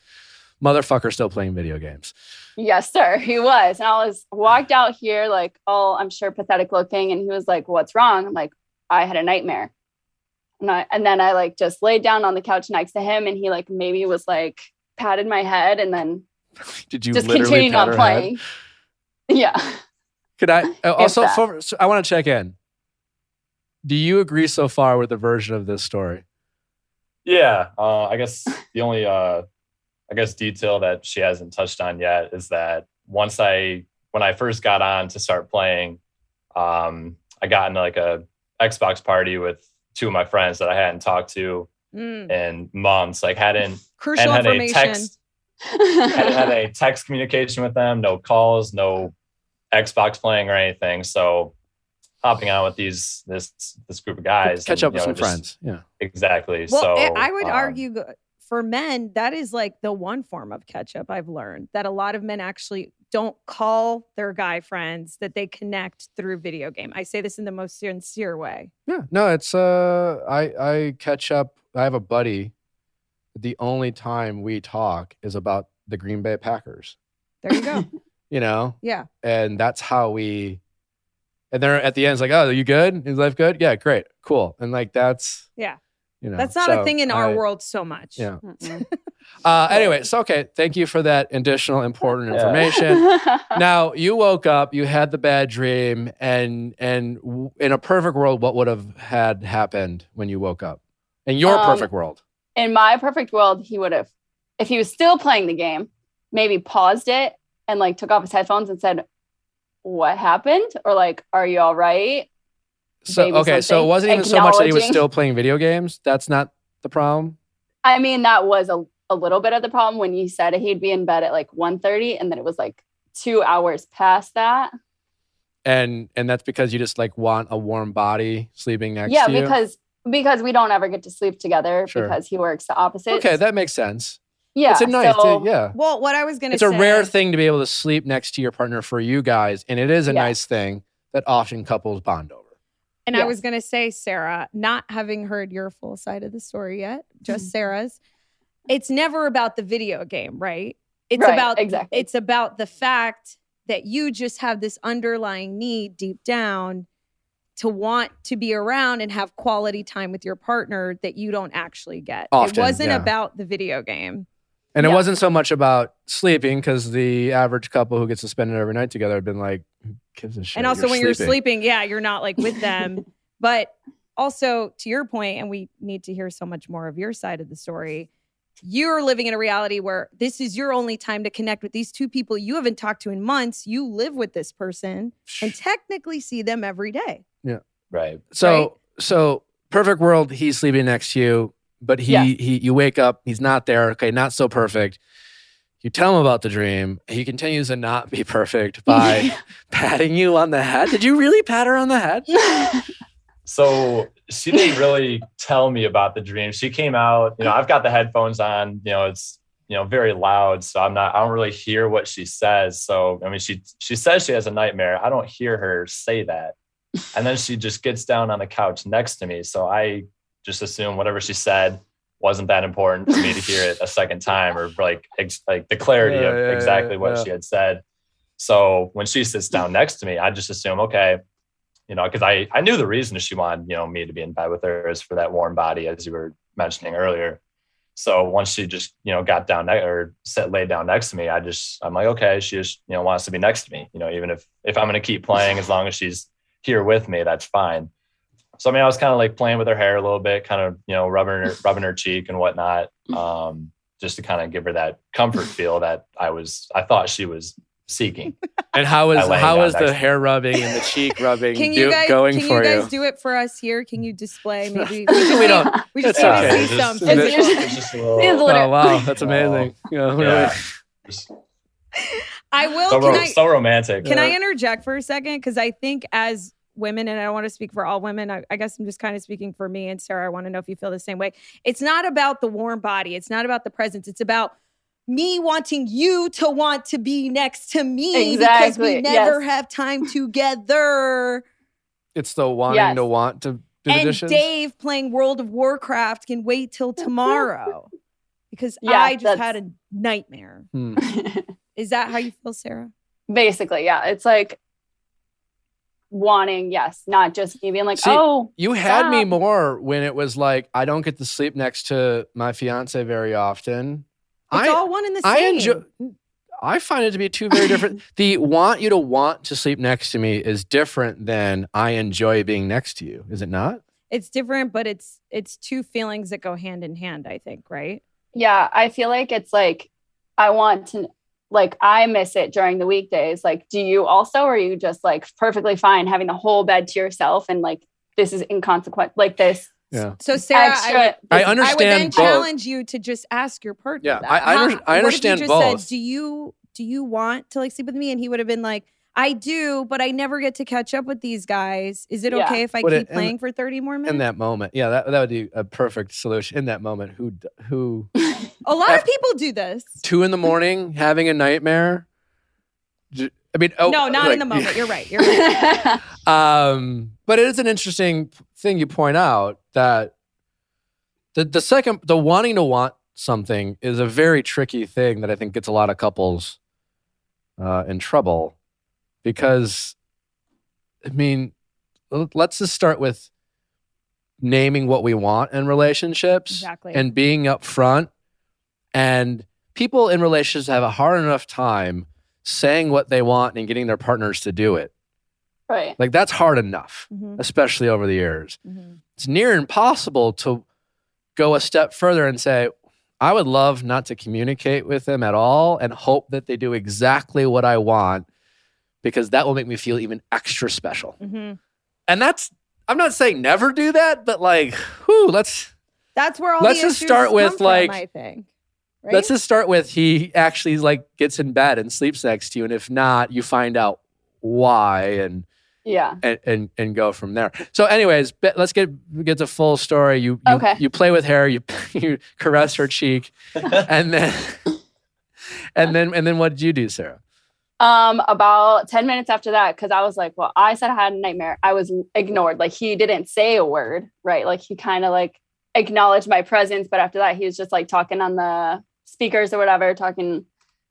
motherfucker's still playing video games. Yes, sir. He was. And I was walked out here like all, I'm sure, pathetic looking. And he was like, what's wrong? I'm like, I had a nightmare. And then I like just laid down on the couch next to him and he like maybe was like patted my head and then just continued on playing. Head? Yeah. Could I also, so I want to check in. Do you agree so far with the version of this story? Yeah. I guess the only, detail that she hasn't touched on yet is that when I first got on to start playing, I got into like a Xbox party with 2 of my friends that I hadn't talked to in months. Like hadn't had any text communication with them, no calls, no Xbox playing or anything. So hopping on with this group of guys, catch up with some friends. Yeah, exactly. Well, so I would argue for men, that is like the one form of catch up I've learned that a lot of men actually don't call their guy friends, that they connect through video game. I say this in the most sincere way. Yeah. No, it's I catch up. I have a buddy. The only time we talk is about the Green Bay Packers. There you go. You know? Yeah. And that's how we... And then at the end, it's like, oh, are you good? Is life good? Yeah, great. Cool. And like that's... Yeah. You know, that's not a thing in our world so much. Yeah. Anyway, so okay. Thank you for that additional important information. Now, you woke up, you had the bad dream, and in a perfect world, what would have happened when you woke up? In your perfect world. In my perfect world, he would have, if he was still playing the game, maybe paused it and like took off his headphones and said, what happened? Or like, are you all right? So, maybe okay. So it wasn't even so much that he was still playing video games. That's not the problem. I mean, that was a little bit of the problem when you said he'd be in bed at like 1:30 and then it was like 2 hours past that. And that's because you just like want a warm body sleeping next to you? Yeah, because we don't ever get to sleep together because he works the opposite. Okay, that makes sense. Yeah. It's a nice thing, yeah. Well, what I was going to say... It's a rare thing to be able to sleep next to your partner for you guys, and it is a nice thing that often couples bond over. And I was going to say, Sarah, not having heard your full side of the story yet, just Sarah's, it's never about the video game, right? It's it's about the fact that you just have this underlying need deep down to want to be around and have quality time with your partner that you don't actually get. Often, it wasn't about the video game. And it wasn't so much about sleeping, because the average couple who gets suspended every night together have been like, who gives a shit? And also when you're sleeping, you're not like with them. But also to your point, and we need to hear so much more of your side of the story, you're living in a reality where this is your only time to connect with these two people you haven't talked to in months. You live with this person and technically see them every day. Yeah. Right. So perfect world, he's sleeping next to you, but you wake up, he's not there. Okay, not so perfect. You tell him about the dream. He continues to not be perfect by patting you on the head. Did you really pat her on the head? So she didn't really tell me about the dream. She came out, I've got the headphones on, it's, very loud. So I don't really hear what she says. So, I mean, she says she has a nightmare. I don't hear her say that. And then she just gets down on the couch next to me. So I just assume whatever she said wasn't that important for me to hear it a second time, or like the clarity of exactly what she had said. So when she sits down next to me, I just assume, okay, because I knew the reason she wanted, me to be in bed with her is for that warm body, as you were mentioning earlier. So once she just, got down or laid down next to me, I'm like, okay, she just, wants to be next to me. Even if I'm going to keep playing, as long as she's here with me, that's fine. So, I mean, I was kind of like playing with her hair a little bit, kind of, rubbing her cheek and whatnot, just to kind of give her that comfort feel that I thought she was seeking. And how is the hair rubbing and the cheek rubbing going for you? Can you guys do it for us here? Can you display maybe? We just want to see something. Oh, wow. That's amazing. Yeah. I will. So romantic. Can I interject for a second? Because I think as women, and I don't want to speak for all women, I guess I'm just kind of speaking for me and Sarah. I want to know if you feel the same way. It's not about the warm body. It's not about the presence. It's about me wanting you to want to be next to me because we never have time together. It's the wanting to want to do the dishes. And Dave playing World of Warcraft can wait till tomorrow because I just had a nightmare. Is that how you feel, Sarah? Basically, yeah. It's like wanting, not just me being like, you had me more when it was like, I don't get to sleep next to my fiance very often. It's all one in the same. I find it to be two very different. The want you to want to sleep next to me is different than I enjoy being next to you. Is it not? It's different, but it's two feelings that go hand in hand, I think, right? Yeah, I feel like it's like I want to, like I miss it during the weekdays. Like, do you also, or are you just like perfectly fine having the whole bed to yourself and like this is inconsequential, like this? Yeah. So Sarah, I understand. I would then challenge you to just ask your partner. Yeah, that. I understand. What if you just said, do you want to like sleep with me? And he would have been like, I do, but I never get to catch up with these guys. Is it okay if I keep playing for 30 more minutes? In that moment, that would be a perfect solution. In that moment, who? A lot of people do this. 2 a.m, having a nightmare. I mean, no, not in the moment. You're right. But it is an interesting thing you point out that the wanting to want something is a very tricky thing that I think gets a lot of couples in trouble, because I mean, let's just start with naming what we want in relationships and being upfront. And people in relationships have a hard enough time saying what they want and getting their partners to do it. Right. Like that's hard enough, especially over the years. It's near impossible to go a step further and say, I would love not to communicate with them at all and hope that they do exactly what I want, because that will make me feel even extra special. Mm-hmm. And that's, I'm not saying never do that, but like, whew, that's where all let's the just start with from, like, I think. Right? Let's just start with he actually like gets in bed and sleeps next to you. And if not, you find out why and go from there. So anyways, let's get the full story. You play with hair, you caress her cheek, and then what did you do, Sarah? About 10 minutes after that, because I was like, well, I said I had a nightmare. I was ignored. Like, he didn't say a word, right? Like, he kind of like acknowledged my presence. But after that, he was just like talking on the speakers or whatever, talking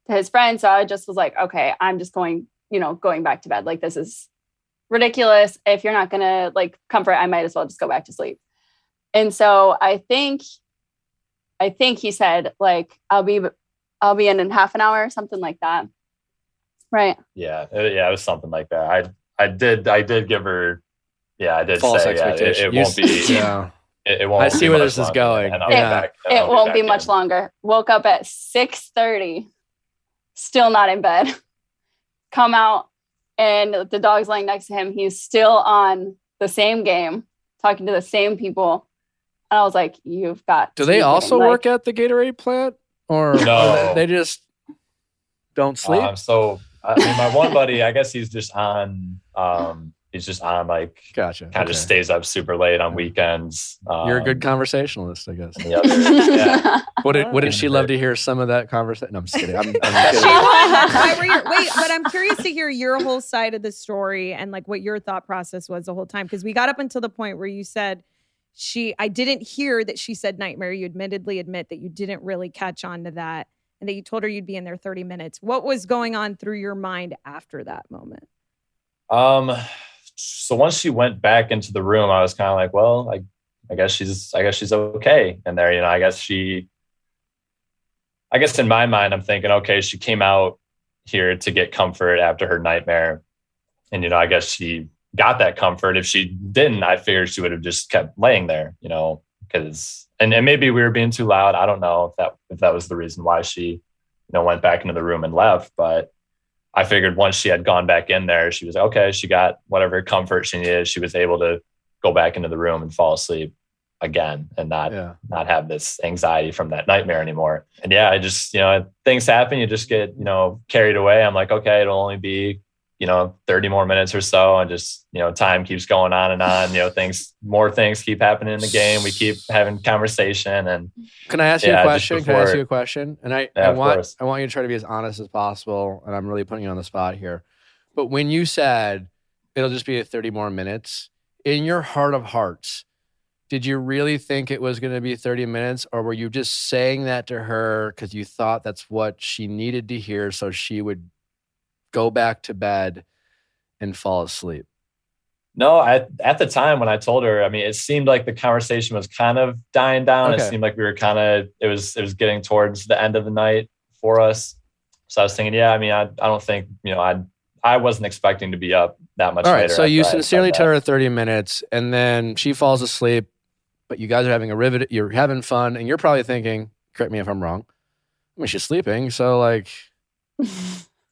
to his friends. So I just was like, okay, I'm just going back to bed. Like, this is ridiculous. If you're not going to like comfort, I might as well just go back to sleep. And so I think he said like, I'll be in half an hour or something like that. Right. Yeah. It was something like that. I did give her. Yeah, I did false say yeah, it won't be. Yeah. It won't. I see where this is going. It won't be much longer. Woke up at 6:30, still not in bed. Come out, and the dog's laying next to him. He's still on the same game, talking to the same people, and I was like, "You've got." Do they also work at the Gatorade plant, or no? They just don't sleep. I mean, my one buddy, I guess he's just on like, gotcha. Kind of just stays up super late on weekends. You're a good conversationalist, I guess. Yep. Yeah. Wouldn't she love to hear some of that conversation? No, I'm just kidding. I'm kidding. Wait, but I'm curious to hear your whole side of the story and like what your thought process was the whole time. Because we got up until the point where you said, I didn't hear that she said nightmare. You admittedly admit that you didn't really catch on to that, and that you told her you'd be in there 30 minutes. What was going on through your mind after that moment? So once she went back into the room, I was kind of like, well, I guess she's okay in there. You know, I guess in my mind, I'm thinking, okay, she came out here to get comfort after her nightmare. And, you know, I guess she got that comfort. If she didn't, I figured she would have just kept laying there, you know, because... And maybe we were being too loud. I don't know if that was the reason why she, you know, went back into the room and left. But I figured once she had gone back in there, she was okay. She got whatever comfort she needed. She was able to go back into the room and fall asleep again and not have this anxiety from that nightmare anymore. And yeah, I just, you know, things happen. You just get, you know, carried away. I'm like, okay, it'll only be, you know, 30 more minutes or so. And just, you know, time keeps going on and on, you know, more things keep happening in the game. We keep having conversation. And can I ask you a question? And I want you to try to be as honest as possible. And I'm really putting you on the spot here, but when you said it'll just be 30 more minutes, in your heart of hearts, did you really think it was going to be 30 minutes, or were you just saying that to her because you thought that's what she needed to hear, so she would go back to bed and fall asleep? No, at the time when I told her, I mean, it seemed like the conversation was kind of dying down. Okay. It seemed like we were kind of, it was getting towards the end of the night for us. So I was thinking, yeah, I mean, I don't think, you know, I wasn't expecting to be up that much later. All right, later, so you sincerely tell her 30 minutes, and then she falls asleep, but you guys are having you're having fun, and you're probably thinking, correct me if I'm wrong, I mean, she's sleeping, so like...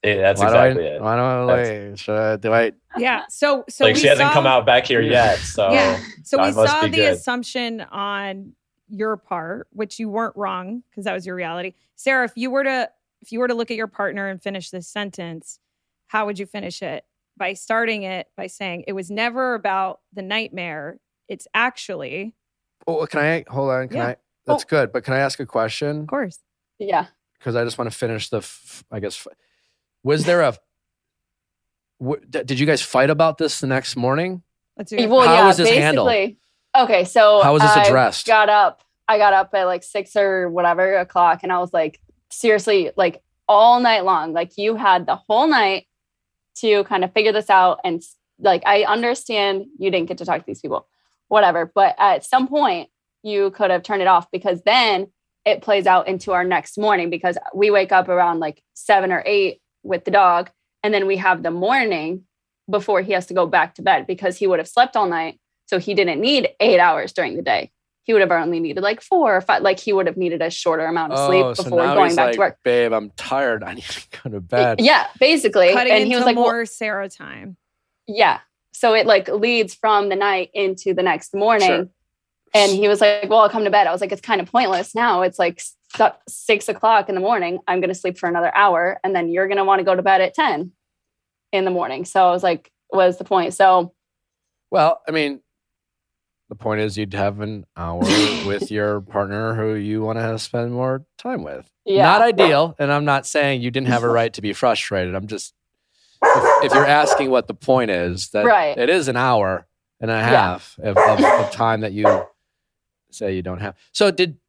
Yeah, that's exactly it. Why don't I leave? Do I? Yeah. So like, she hasn't come out back here yet. So yeah. So we saw the assumption on your part, which you weren't wrong, because that was your reality, Sarah. If you were to look at your partner and finish this sentence, how would you finish it? By starting it by saying it was never about the nightmare. It's actually. Oh, can I hold on? Can I? That's good. But can I ask a question? Of course. Yeah. Because I just want to finish I guess. Was there did you guys fight about this the next morning? Well, how was this handled? Okay, so how was this addressed? I got up at like 6 or whatever o'clock, and I was like, seriously, like all night long, like you had the whole night to kind of figure this out. And like, I understand you didn't get to talk to these people, whatever. But at some point you could have turned it off, because then it plays out into our next morning, because we wake up around like 7 or 8 with the dog. And then we have the morning before he has to go back to bed, because he would have slept all night. So he didn't need 8 hours during the day. he would have only needed like 4 or 5. Like he would have needed a shorter amount of sleep before going back to work. Babe, I'm tired. I need to go to bed. Yeah, basically. Cutting and he was like more Sarah time. Yeah. So it like leads from the night into the next morning. Sure. And he was like, well, I'll come to bed. I was like, it's kind of pointless now. It's like 6 o'clock in the morning. I'm going to sleep for another hour. And then you're going to want to go to bed at 10 in the morning. So I was like, what's the point? So. Well, I mean, the point is you'd have an hour with your partner who you want to spend more time with. Yeah. Not ideal. And I'm not saying you didn't have a right to be frustrated. I'm just, if you're asking what the point is, that it is an hour and a half of time that you say you don't have. So did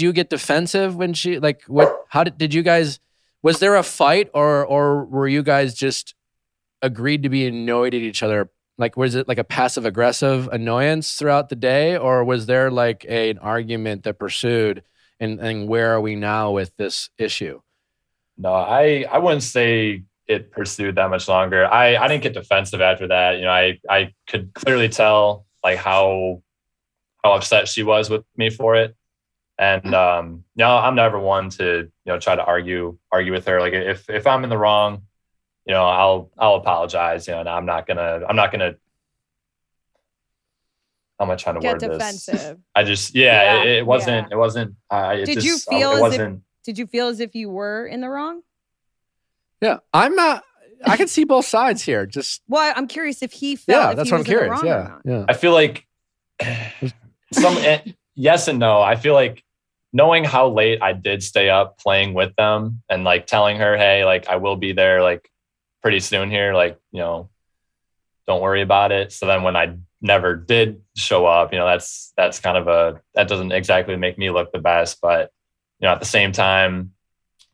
you get defensive when she, like, how did you guys, was there a fight or were you guys just agreed to be annoyed at each other? Like, was it like a passive aggressive annoyance throughout the day, or was there like an argument that pursued and where are we now with this issue? No, I wouldn't say it pursued that much longer. I didn't get defensive after that. You know, I could clearly tell like how upset she was with me for it. And no, I'm never one to, you know, try to argue with her. Like if I'm in the wrong, you know, I'll apologize, you know, and I'm not gonna. How am I trying to word defensive. This? I just, it wasn't. Did you feel as if you were in the wrong? Yeah, I'm not. I can see both sides here. Just. Well, I'm curious if he felt. Yeah, that's what I'm curious. Yeah. I feel like yes and no. I feel like. Knowing how late I did stay up playing with them and like telling her, hey, like I will be there like pretty soon here. Like, you know, don't worry about it. So then when I never did show up, you know, that's kind of that doesn't exactly make me look the best, but you know, at the same time,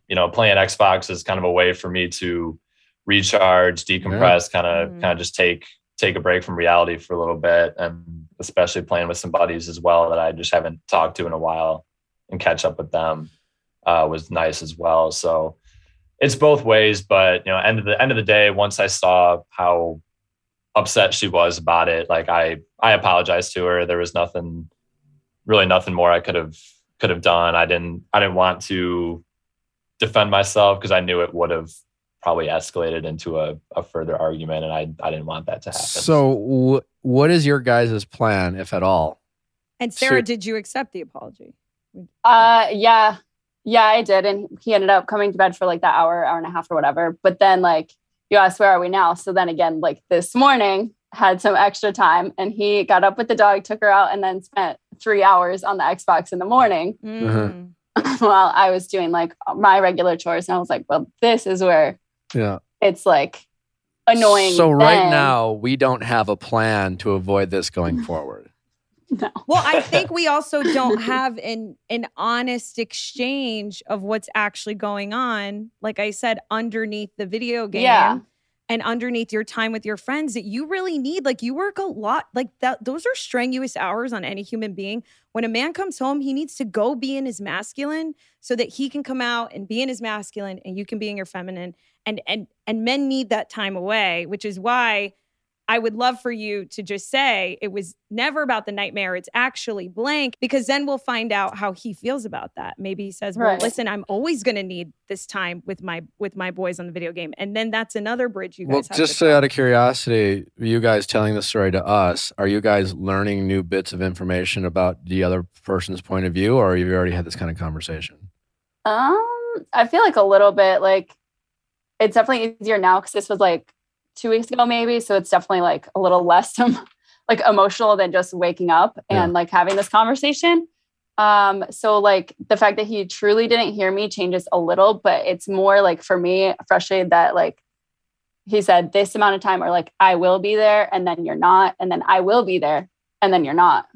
you know, playing Xbox is kind of a way for me to recharge, decompress, kind of just take a break from reality for a little bit. And especially playing with some buddies as well that I just haven't talked to in a while. And catch up with them was nice as well. So it's both ways, but you know, end of the day, once I saw how upset she was about it, like I apologized to her. There was nothing more I could have done. I didn't want to defend myself because I knew it would have probably escalated into a further argument, and I didn't want that to happen. So what is your guys' plan, if at all? And Sarah, did you accept the apology? Yeah, I did. And he ended up coming to bed for like that hour and a half or whatever. But then like, you asked, where are we now? So then again, like this morning had some extra time and he got up with the dog, took her out and then spent 3 hours on the Xbox in the morning while I was doing like my regular chores. And I was like, well, this is where it's like annoying. So right now we don't have a plan to avoid this going forward. No. Well, I think we also don't have an honest exchange of what's actually going on. Like I said, underneath the video game and underneath your time with your friends that you really need. Like you work a lot. Like that. Those are strenuous hours on any human being. When a man comes home, he needs to go be in his masculine so that he can come out and be in his masculine and you can be in your feminine. And men need that time away, which is why I would love for you to just say it was never about the nightmare. It's actually blank, because then we'll find out how he feels about that. Maybe he says, well, listen, I'm always going to need this time with my boys on the video game. And then that's another bridge you guys have to just out of curiosity, you guys telling the story to us, are you guys learning new bits of information about the other person's point of view, or have you already had this kind of conversation? I feel like a little bit, like it's definitely easier now because this was like 2 weeks ago maybe. So it's definitely like a little less like emotional than just waking up and like having this conversation. So like the fact that he truly didn't hear me changes a little, but it's more like for me frustrated that like he said this amount of time or like I will be there and then you're not, and then I will be there and then you're not.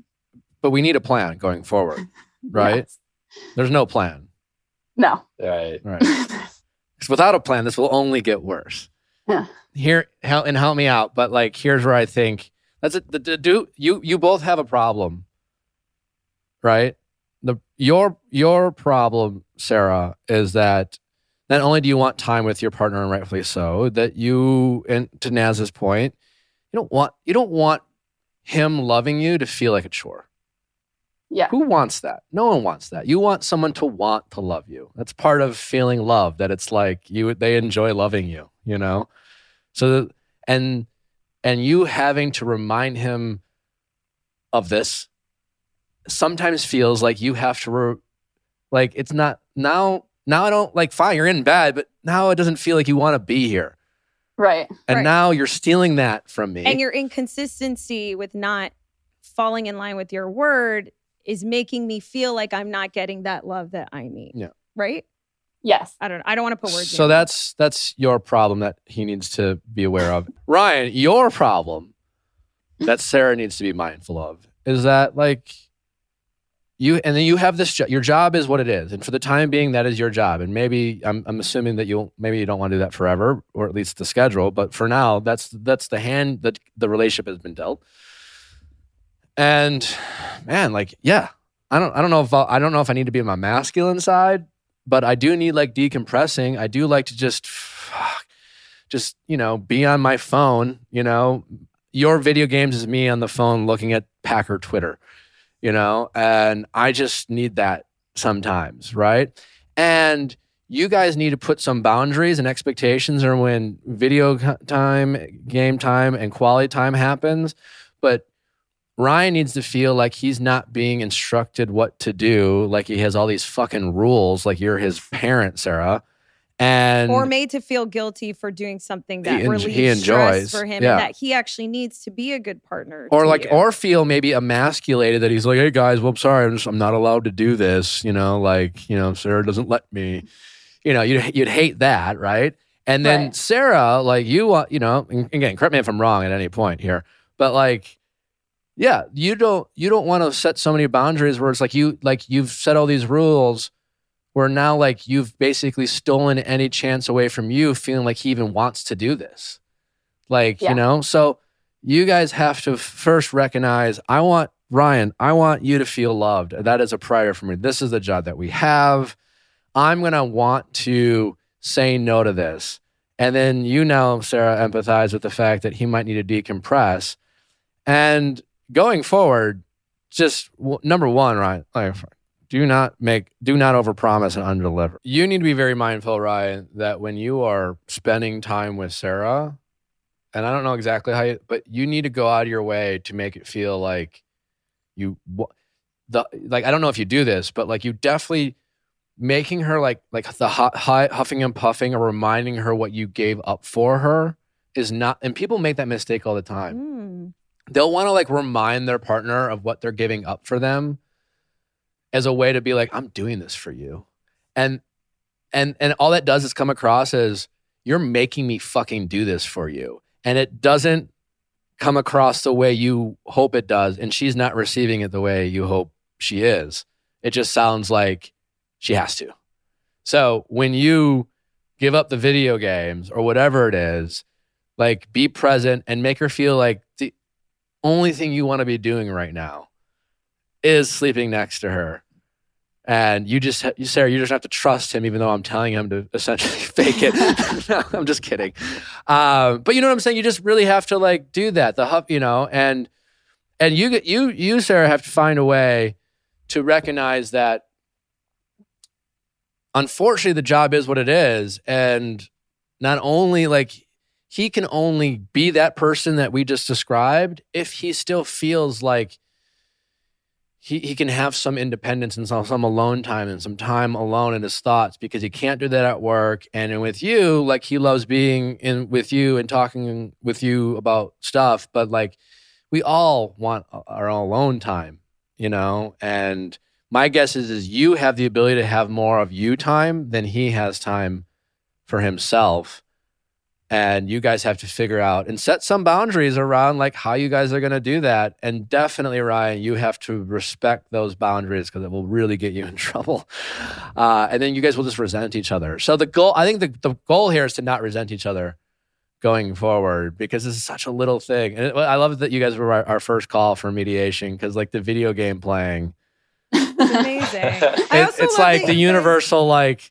But we need a plan going forward, right? Yes. There's no plan. No. Right. Because without a plan, this will only get worse. Yeah. Here, and help me out, but like, here's where I think that's it. You both have a problem, right? Your problem, Sarah, is that not only do you want time with your partner, and rightfully so, that you, and to Naz's point, you don't want him loving you to feel like a chore. Yeah. Who wants that? No one wants that. You want someone to want to love you. That's part of feeling love, that it's like they enjoy loving you, you know? So, and you having to remind him of this sometimes feels like you have to, like it's not, now I don't, like fine, you're in bed, but now it doesn't feel like you want to be here. Right. And now you're stealing that from me. And your inconsistency with not falling in line with your word is making me feel like I'm not getting that love that I need. Yeah. Right? Yes. I don't want to put words in. So that's your problem that he needs to be aware of. Ryan, your problem that Sarah needs to be mindful of is that like you, and then you have this job. Your job is what it is. And for the time being, that is your job. And maybe I'm assuming that maybe you don't want to do that forever, or at least the schedule. But for now, that's the hand that the relationship has been dealt. And man, like, yeah, I don't know if I need to be on my masculine side, but I do need like decompressing. I do like to just, you know, be on my phone, you know, your video games is me on the phone looking at Packer Twitter, you know, and I just need that sometimes. Right. And you guys need to put some boundaries and expectations are when video time, game time and quality time happens. But Ryan needs to feel like he's not being instructed what to do, like he has all these fucking rules, like you're his parent, Sarah. And or made to feel guilty for doing something that relieves stress for him, yeah, and that he actually needs to be a good partner. Or like, you. Or feel maybe emasculated that he's like, hey guys, well, I'm sorry, I'm not allowed to do this, you know, like, you know, Sarah doesn't let me, you know, you'd hate that, right? And then right. Sarah, like you know, again, correct me if I'm wrong at any point here, but like, yeah, you don't want to set so many boundaries where it's like you've set all these rules where now like you've basically stolen any chance away from you feeling like he even wants to do this. Like, yeah, you know, so you guys have to first recognize, I want you to feel loved. That is a priority for me. This is the job that we have. I'm going to want to say no to this. And then you now, Sarah, empathize with the fact that he might need to decompress. And going forward, just number one, Ryan, like, do not overpromise and underdeliver. You need to be very mindful, Ryan, that when you are spending time with Sarah, and I don't know exactly how you, but you need to go out of your way to make it feel like I don't know if you do this, but like you definitely making her like the huffing and puffing or reminding her what you gave up for her is not, and people make that mistake all the time. They'll want to like remind their partner of what they're giving up for them as a way to be like, I'm doing this for you. And all that does is come across as you're making me fucking do this for you. And it doesn't come across the way you hope it does. And she's not receiving it the way you hope she is. It just sounds like she has to. So when you give up the video games or whatever it is, like be present and make her feel like the only thing you want to be doing right now is sleeping next to her. And Sarah, you just have to trust him, even though I'm telling him to essentially fake it. No, I'm just kidding. But you know what I'm saying? You just really have to like do that. The huff, you know, and you, Sarah, have to find a way to recognize that unfortunately the job is what it is. And not only like, he can only be that person that we just described if he still feels like he can have some independence and some alone time and some time alone in his thoughts, because he can't do that at work. And with you, like he loves being in with you and talking with you about stuff, but like we all want our own alone time, you know? And my guess is you have the ability to have more of you time than he has time for himself. And you guys have to figure out and set some boundaries around like how you guys are going to do that. And definitely, Ryan, you have to respect those boundaries because it will really get you in trouble. And then you guys will just resent each other. So the goal, I think the goal here is to not resent each other going forward, because this is such a little thing. And I love that you guys were our first call for mediation, because like the video game playing. It's amazing. It's like the universal like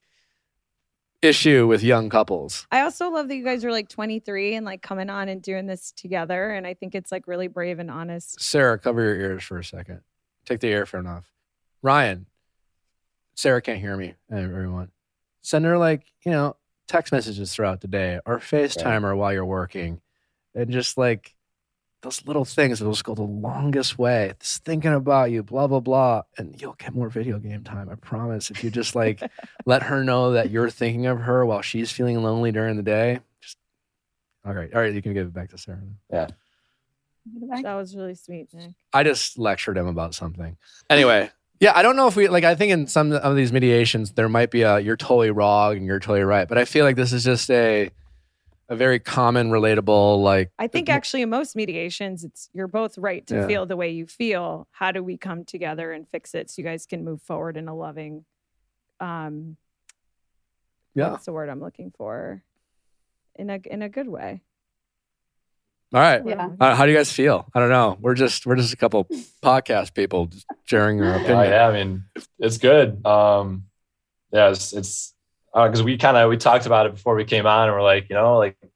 issue with young couples. I also love that you guys are like 23 and like coming on and doing this together. And I think it's like really brave and honest. Sarah, cover your ears for a second. Take the earphone off. Ryan, Sarah can't hear me, everyone. Send her like, you know, text messages throughout the day or FaceTime her while you're working. And just like those little things that will just go the longest way. Just thinking about you, blah, blah, blah. And you'll get more video game time, I promise. If you just like let her know that you're thinking of her while she's feeling lonely during the day. Just, all right, you can give it back to Sarah. Yeah. That was really sweet, Nick. I just lectured him about something. Anyway. Yeah, I don't know if we, like, I think in some of these mediations, there might be a, you're totally wrong and you're totally right. But I feel like this is just a very common, relatable, like. I think actually in most mediations, it's you're both right to feel the way you feel. How do we come together and fix it so you guys can move forward in a loving, what's the word I'm looking for? In a good way. All right. Yeah. How do you guys feel? I don't know. We're just a couple podcast people just sharing our opinion. Yeah, I mean, it's good. It's because we talked about it before we came on, and we're like, you know, like, do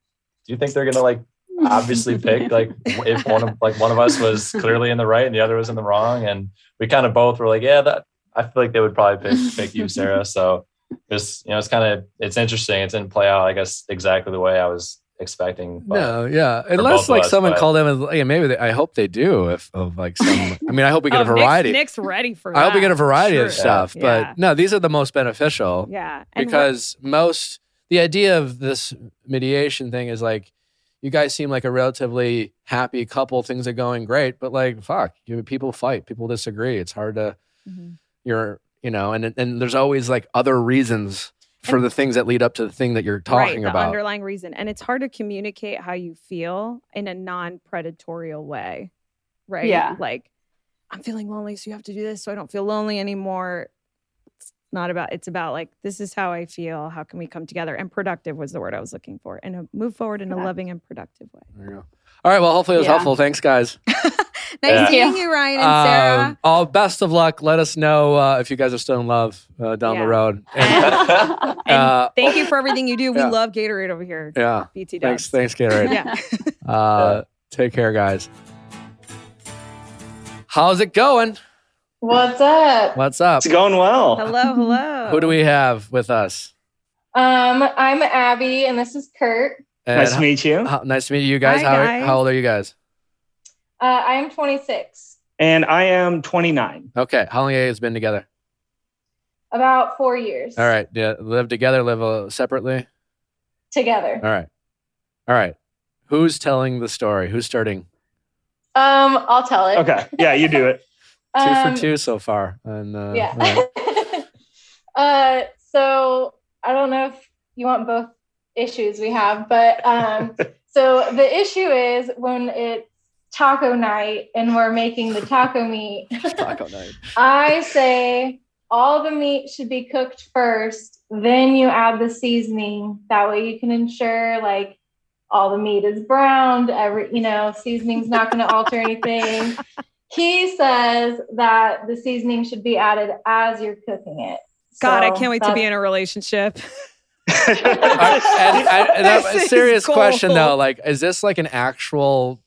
you think they're gonna like obviously pick like if one of us was clearly in the right and the other was in the wrong, and we kind of both were like, yeah, that I feel like they would probably pick you, Sarah. So just, you know, it's interesting. It didn't play out, I guess, exactly the way I was expecting. No, yeah. Unless like someone called them and maybe I hope they do I hope we get a variety. Nick's ready for that. I hope we get a variety of stuff. Yeah. But no, these are the most beneficial. Yeah. And because the idea of this mediation thing is like, you guys seem like a relatively happy couple. Things are going great, but like, fuck, people fight, people disagree. It's hard to, and there's always like other reasons for the things that lead up to the thing that you're talking about. Right, the underlying reason. And it's hard to communicate how you feel in a non-predatorial way, right? Yeah. Like, I'm feeling lonely, so you have to do this so I don't feel lonely anymore. It's about like, this is how I feel. How can we come together? And productive was the word I was looking for. And move forward in a loving and productive way. There you go. All right, well, hopefully it was helpful. Thanks, guys. Nice seeing you, Ryan and Sarah. All best of luck. Let us know if you guys are still in love down the road. And thank you for everything you do. We love Gatorade over here. Yeah. BT Dubs. Thanks, Gatorade. Take care, guys. How's it going? What's up? What's up? It's going well. Hello. Who do we have with us? I'm Abby, and this is Kurt. And nice to meet you. Nice to meet you guys. Hi, guys. How old are you guys? I am 26. And I am 29. Okay. How long have you guys been together? About 4 years. All right. Yeah. Live together, live separately? Together. All right. Who's telling the story? Who's starting? I'll tell it. Okay. Yeah, you do it. 2 for 2 so far. And, yeah. So I don't know if you want both issues we have, but so the issue is when it's taco night and we're making the taco meat. Taco night. I say all the meat should be cooked first, then you add the seasoning. That way you can ensure like all the meat is browned, seasoning's not going to alter anything. He says that the seasoning should be added as you're cooking it. God, I can't wait to be in a relationship. A serious question though, like, is this like an actual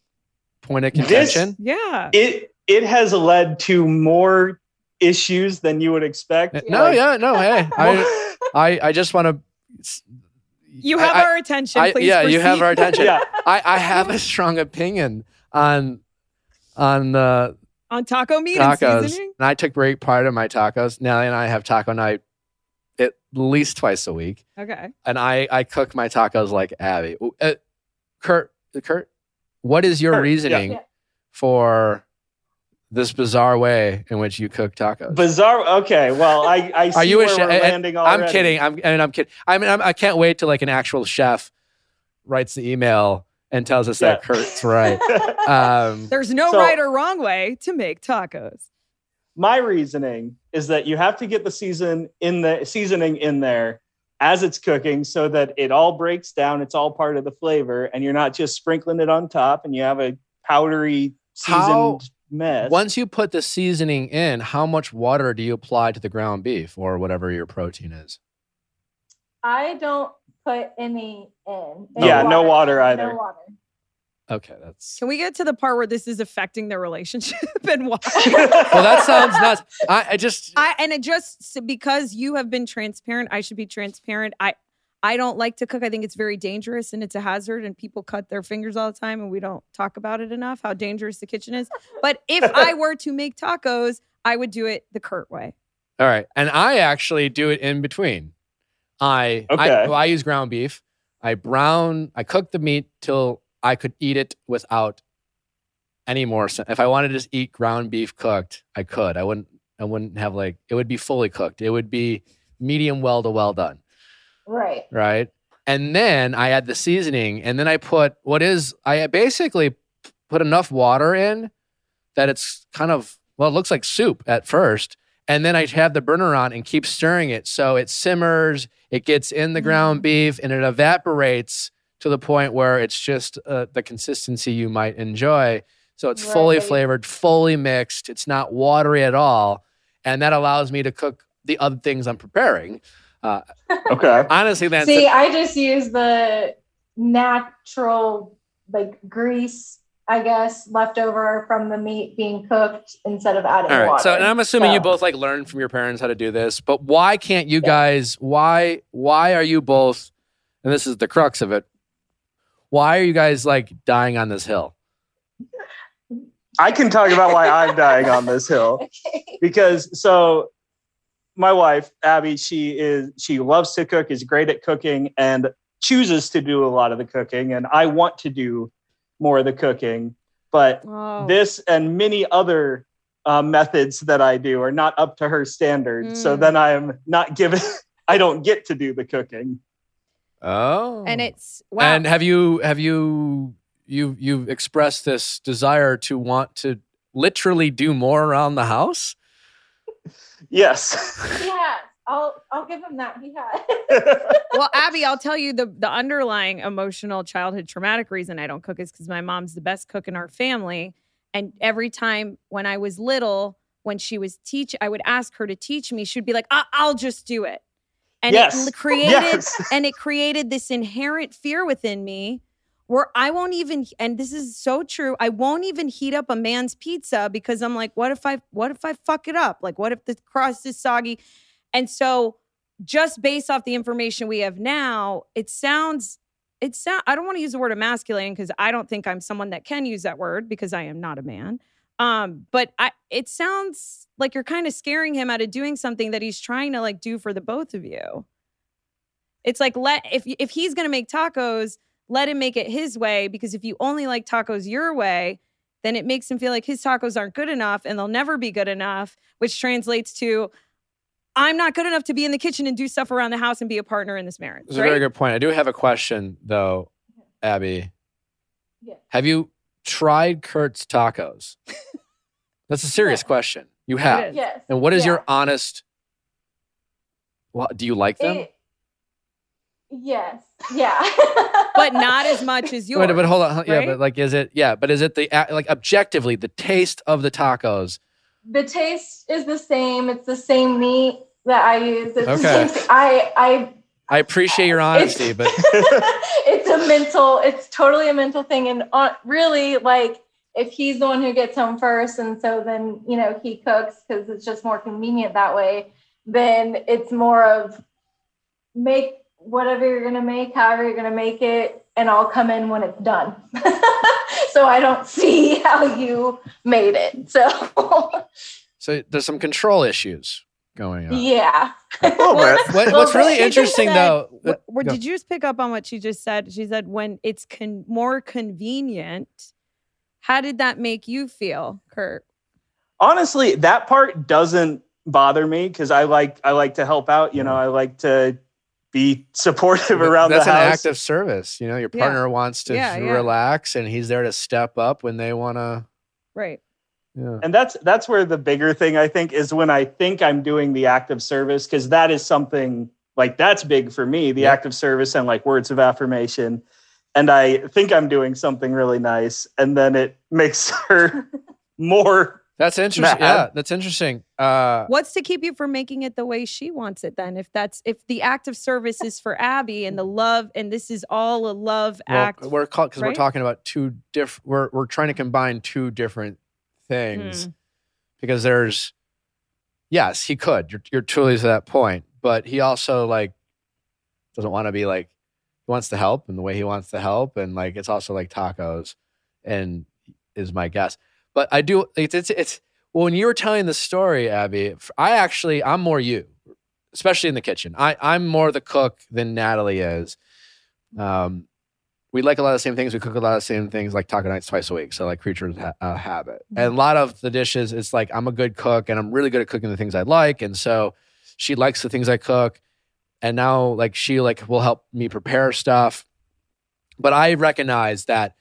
point of contention? It has led to more issues than you would expect. Hey, I just want to. You have our attention. Please. You have our attention. Yeah. I have a strong opinion on taco meat and seasoning. And I took great pride in my tacos. Nellie and I have taco night at least twice a week. Okay. And I cook my tacos like Abby. Kurt. What is your reasoning for this bizarre way in which you cook tacos? Bizarre. Okay. Well, I see where we're landing already. I'm kidding. I can't wait till like an actual chef writes the email and tells us that Kurt's right. There's no right or wrong way to make tacos. My reasoning is that you have to get the seasoning in there as it's cooking so that it all breaks down. It's all part of the flavor and you're not just sprinkling it on top and you have a powdery seasoned mess. Once you put the seasoning in, how much water do you apply to the ground beef or whatever your protein is? I don't put any in. No water either. Okay, that's... Can we get to the part where this is affecting their relationship and why? Well, that sounds nuts. I just because you have been transparent, I should be transparent. I don't like to cook. I think it's very dangerous and it's a hazard and people cut their fingers all the time and we don't talk about it enough, how dangerous the kitchen is. But if I were to make tacos, I would do it the Kurt way. All right. And I actually do it in between. I use ground beef. I cook the meat till I could eat it without any more. If I wanted to just eat ground beef cooked, I could. I wouldn't have like, it would be fully cooked. It would be medium well to well done. Right. Right. And then I add the seasoning and then I put I basically put enough water in that it's kind of, well, it looks like soup at first. And then I have the burner on and keep stirring it. So it simmers, it gets in the ground beef and it evaporates to the point where it's just the consistency you might enjoy. So it's fully flavored, fully mixed. It's not watery at all. And that allows me to cook the other things I'm preparing. Okay. Honestly, that's I just use the natural like grease, I guess, leftover from the meat being cooked instead of adding water. All right. So, and I'm assuming you both like learned from your parents how to do this, but why can't you guys? Why are you both? And this is the crux of it. Why are you guys like dying on this hill? I can talk about why I'm dying on this hill because my wife, Abby, she loves to cook, is great at cooking, and chooses to do a lot of the cooking. And I want to do more of the cooking, but this and many other methods that I do are not up to her standard. So then I'm not given, I don't get to do the cooking. Oh, and it's wow. And have you expressed this desire to want to literally do more around the house? Yes. Yeah, I'll give him that. He has. Well, Abby, I'll tell you the underlying emotional childhood traumatic reason I don't cook is because my mom's the best cook in our family. And every time when I was little, when she was I would ask her to teach me, she'd be like, I'll just do it. And it created this inherent fear within me where I won't even, and this is so true, I won't even heat up a man's pizza because I'm like, what if I fuck it up? Like, what if the crust is soggy? And so just based off the information we have now, it sounds, I don't want to use the word emasculating because I don't think I'm someone that can use that word because I am not a man. But it sounds like you're kind of scaring him out of doing something that he's trying to like do for the both of you. It's like, if he's going to make tacos, let him make it his way, because if you only like tacos your way, then it makes him feel like his tacos aren't good enough and they'll never be good enough, which translates to, I'm not good enough to be in the kitchen and do stuff around the house and be a partner in this marriage. That's a very good point. I do have a question, though, Abby. Yeah. Have you tried Kurt's tacos? That's a serious question. You have. Yes. And what is your honest... Well, do you like them? Yes. Yeah. But not as much as yours. But hold on. Right? Yeah, but like, is it... Yeah, but is it the... Like, objectively, the taste of the tacos... The taste is the same. It's the same meat that I use. It's the same, I appreciate your honesty, but it's totally a mental thing. And really, like, if he's the one who gets home first, and so then, you know, he cooks because it's just more convenient that way, then it's more of make whatever you're going to make, however you're going to make it, and I'll come in when it's done. So I don't see how you made it. So there's some control issues going on. Yeah. What's really interesting, though... Did you just pick up on what she just said? She said when it's more convenient. How did that make you feel, Kurt? Honestly, that part doesn't bother me because I like to help out. You know, I like to be supportive around the house. That's an act of service. You know, your partner wants to relax and he's there to step up when they want to. Right. Yeah. And that's where the bigger thing, I think, is when I think I'm doing the act of service, because that is something like that's big for me, the act of service and like words of affirmation. And I think I'm doing something really nice. And then it makes her more That's interesting. Yeah, that's interesting. What's to keep you from making it the way she wants it then? If the act of service is for Abby and the love, and this is all a love act. We're because we're talking about two different. We're trying to combine two different things because there's yes, he could. You're truly to that point, but he also like doesn't want to be like he wants to help and the way he wants to help and like it's also like tacos and is my guess. But I do, it's well, when you were telling the story, Abby, I'm more you, especially in the kitchen. I'm more the cook than Natalie is. We like a lot of the same things. We cook a lot of the same things, like taco nights twice a week. So like creatures habit. And a lot of the dishes, it's like I'm a good cook and I'm really good at cooking the things I like. And so she likes the things I cook. And now like she like will help me prepare stuff. But I recognize that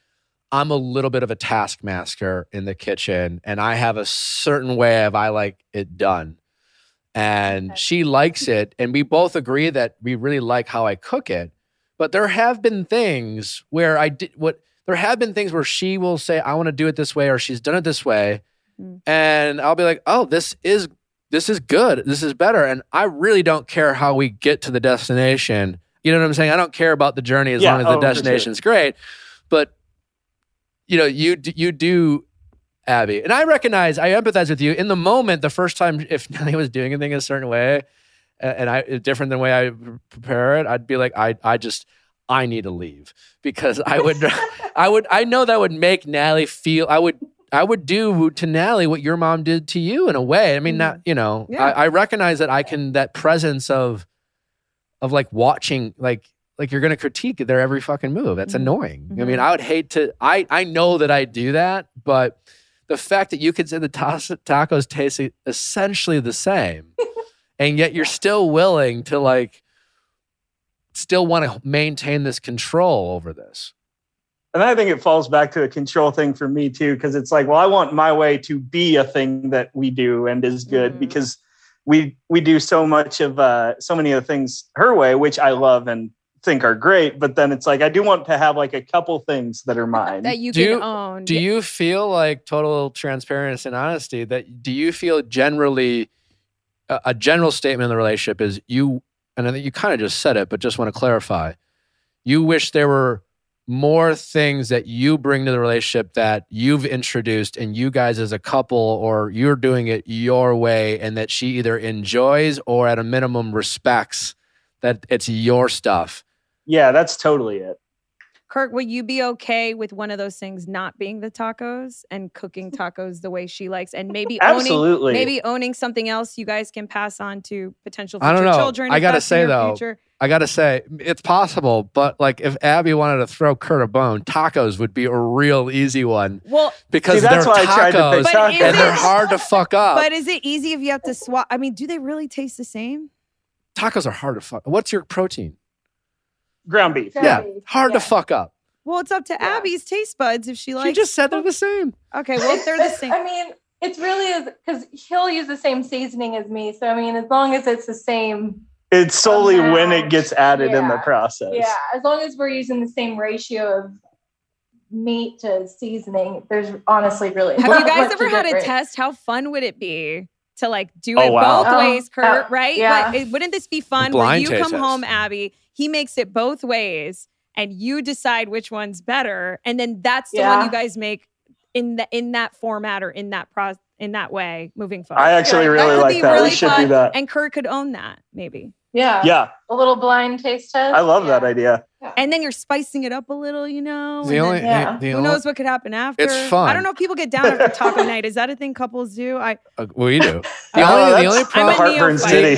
I'm a little bit of a taskmaster in the kitchen and I have a certain way of I like it done. And she likes it. And we both agree that we really like how I cook it. But there have been things where there have been things where she will say, I want to do it this way, or she's done it this way. And I'll be like, oh, this is good. This is better. And I really don't care how we get to the destination. You know what I'm saying? I don't care about the journey as long as the destination's great. But you know, you do, Abby. And I recognize, I empathize with you. In the moment, the first time, if Nelly was doing anything a certain way, and it's different than the way I prepare it, I'd be like, I need to leave. Because I know that would make Nelly feel, I would do to Nelly what your mom did to you in a way. I mean, not, you know, yeah. I recognize that that presence of like watching, like you're going to critique their every fucking move. That's annoying. I mean, I would hate to, I know that I do that, but the fact that you could say the tacos taste essentially the same and yet you're still willing to like, still want to maintain this control over this. And I think it falls back to a control thing for me too. Cause it's like, well, I want my way to be a thing that we do and is good because we do so much of so many of the things her way, which I love and think are great, but then it's like I do want to have like a couple things that are mine that you can own. Do you feel like total transparency and honesty? Do you feel generally a general statement in the relationship is you? And I think you kind of just said it, but just want to clarify. You wish there were more things that you bring to the relationship that you've introduced, and you guys as a couple, or you're doing it your way, and that she either enjoys or at a minimum respects that it's your stuff. Yeah, that's totally it. Kirk, will you be okay with one of those things not being the tacos and cooking tacos the way she likes, and maybe owning something else you guys can pass on to potential future children? I gotta say though, it's possible, but like if Abby wanted to throw Kurt a bone, tacos would be a real easy one. Well, because that's they're why tacos, I tried to pick tacos. And they're hard to fuck up. But is it easy if you have to swap? I mean, do they really taste the same? Tacos are hard to fuck. What's your protein? Ground beef. Yeah, hard to fuck up. Well, it's up to Abby's taste buds if she likes. She just said they're the same. Okay, well, if they're the same. I mean, it's really because he'll use the same seasoning as me. So, I mean, as long as it's the same. It's solely when it gets added in the process. Yeah, as long as we're using the same ratio of meat to seasoning, there's honestly really. Have you guys ever had a test? How fun would it be? To like do it both ways, Kurt, right? Yeah. But wouldn't this be fun? Blind when you come home, Abby, he makes it both ways and you decide which one's better. And then that's the one you guys make in that format or in that in that way moving forward. I actually really like that. Really we should fun, do that. And Kurt could own that maybe. Yeah. Yeah. A little blind taste test. I love that idea. Yeah. And then you're spicing it up a little, you know. Who knows what could happen after? It's fun. I don't know if people get down after taco night. Is that a thing couples do? We do. The only problem. Heartburn City.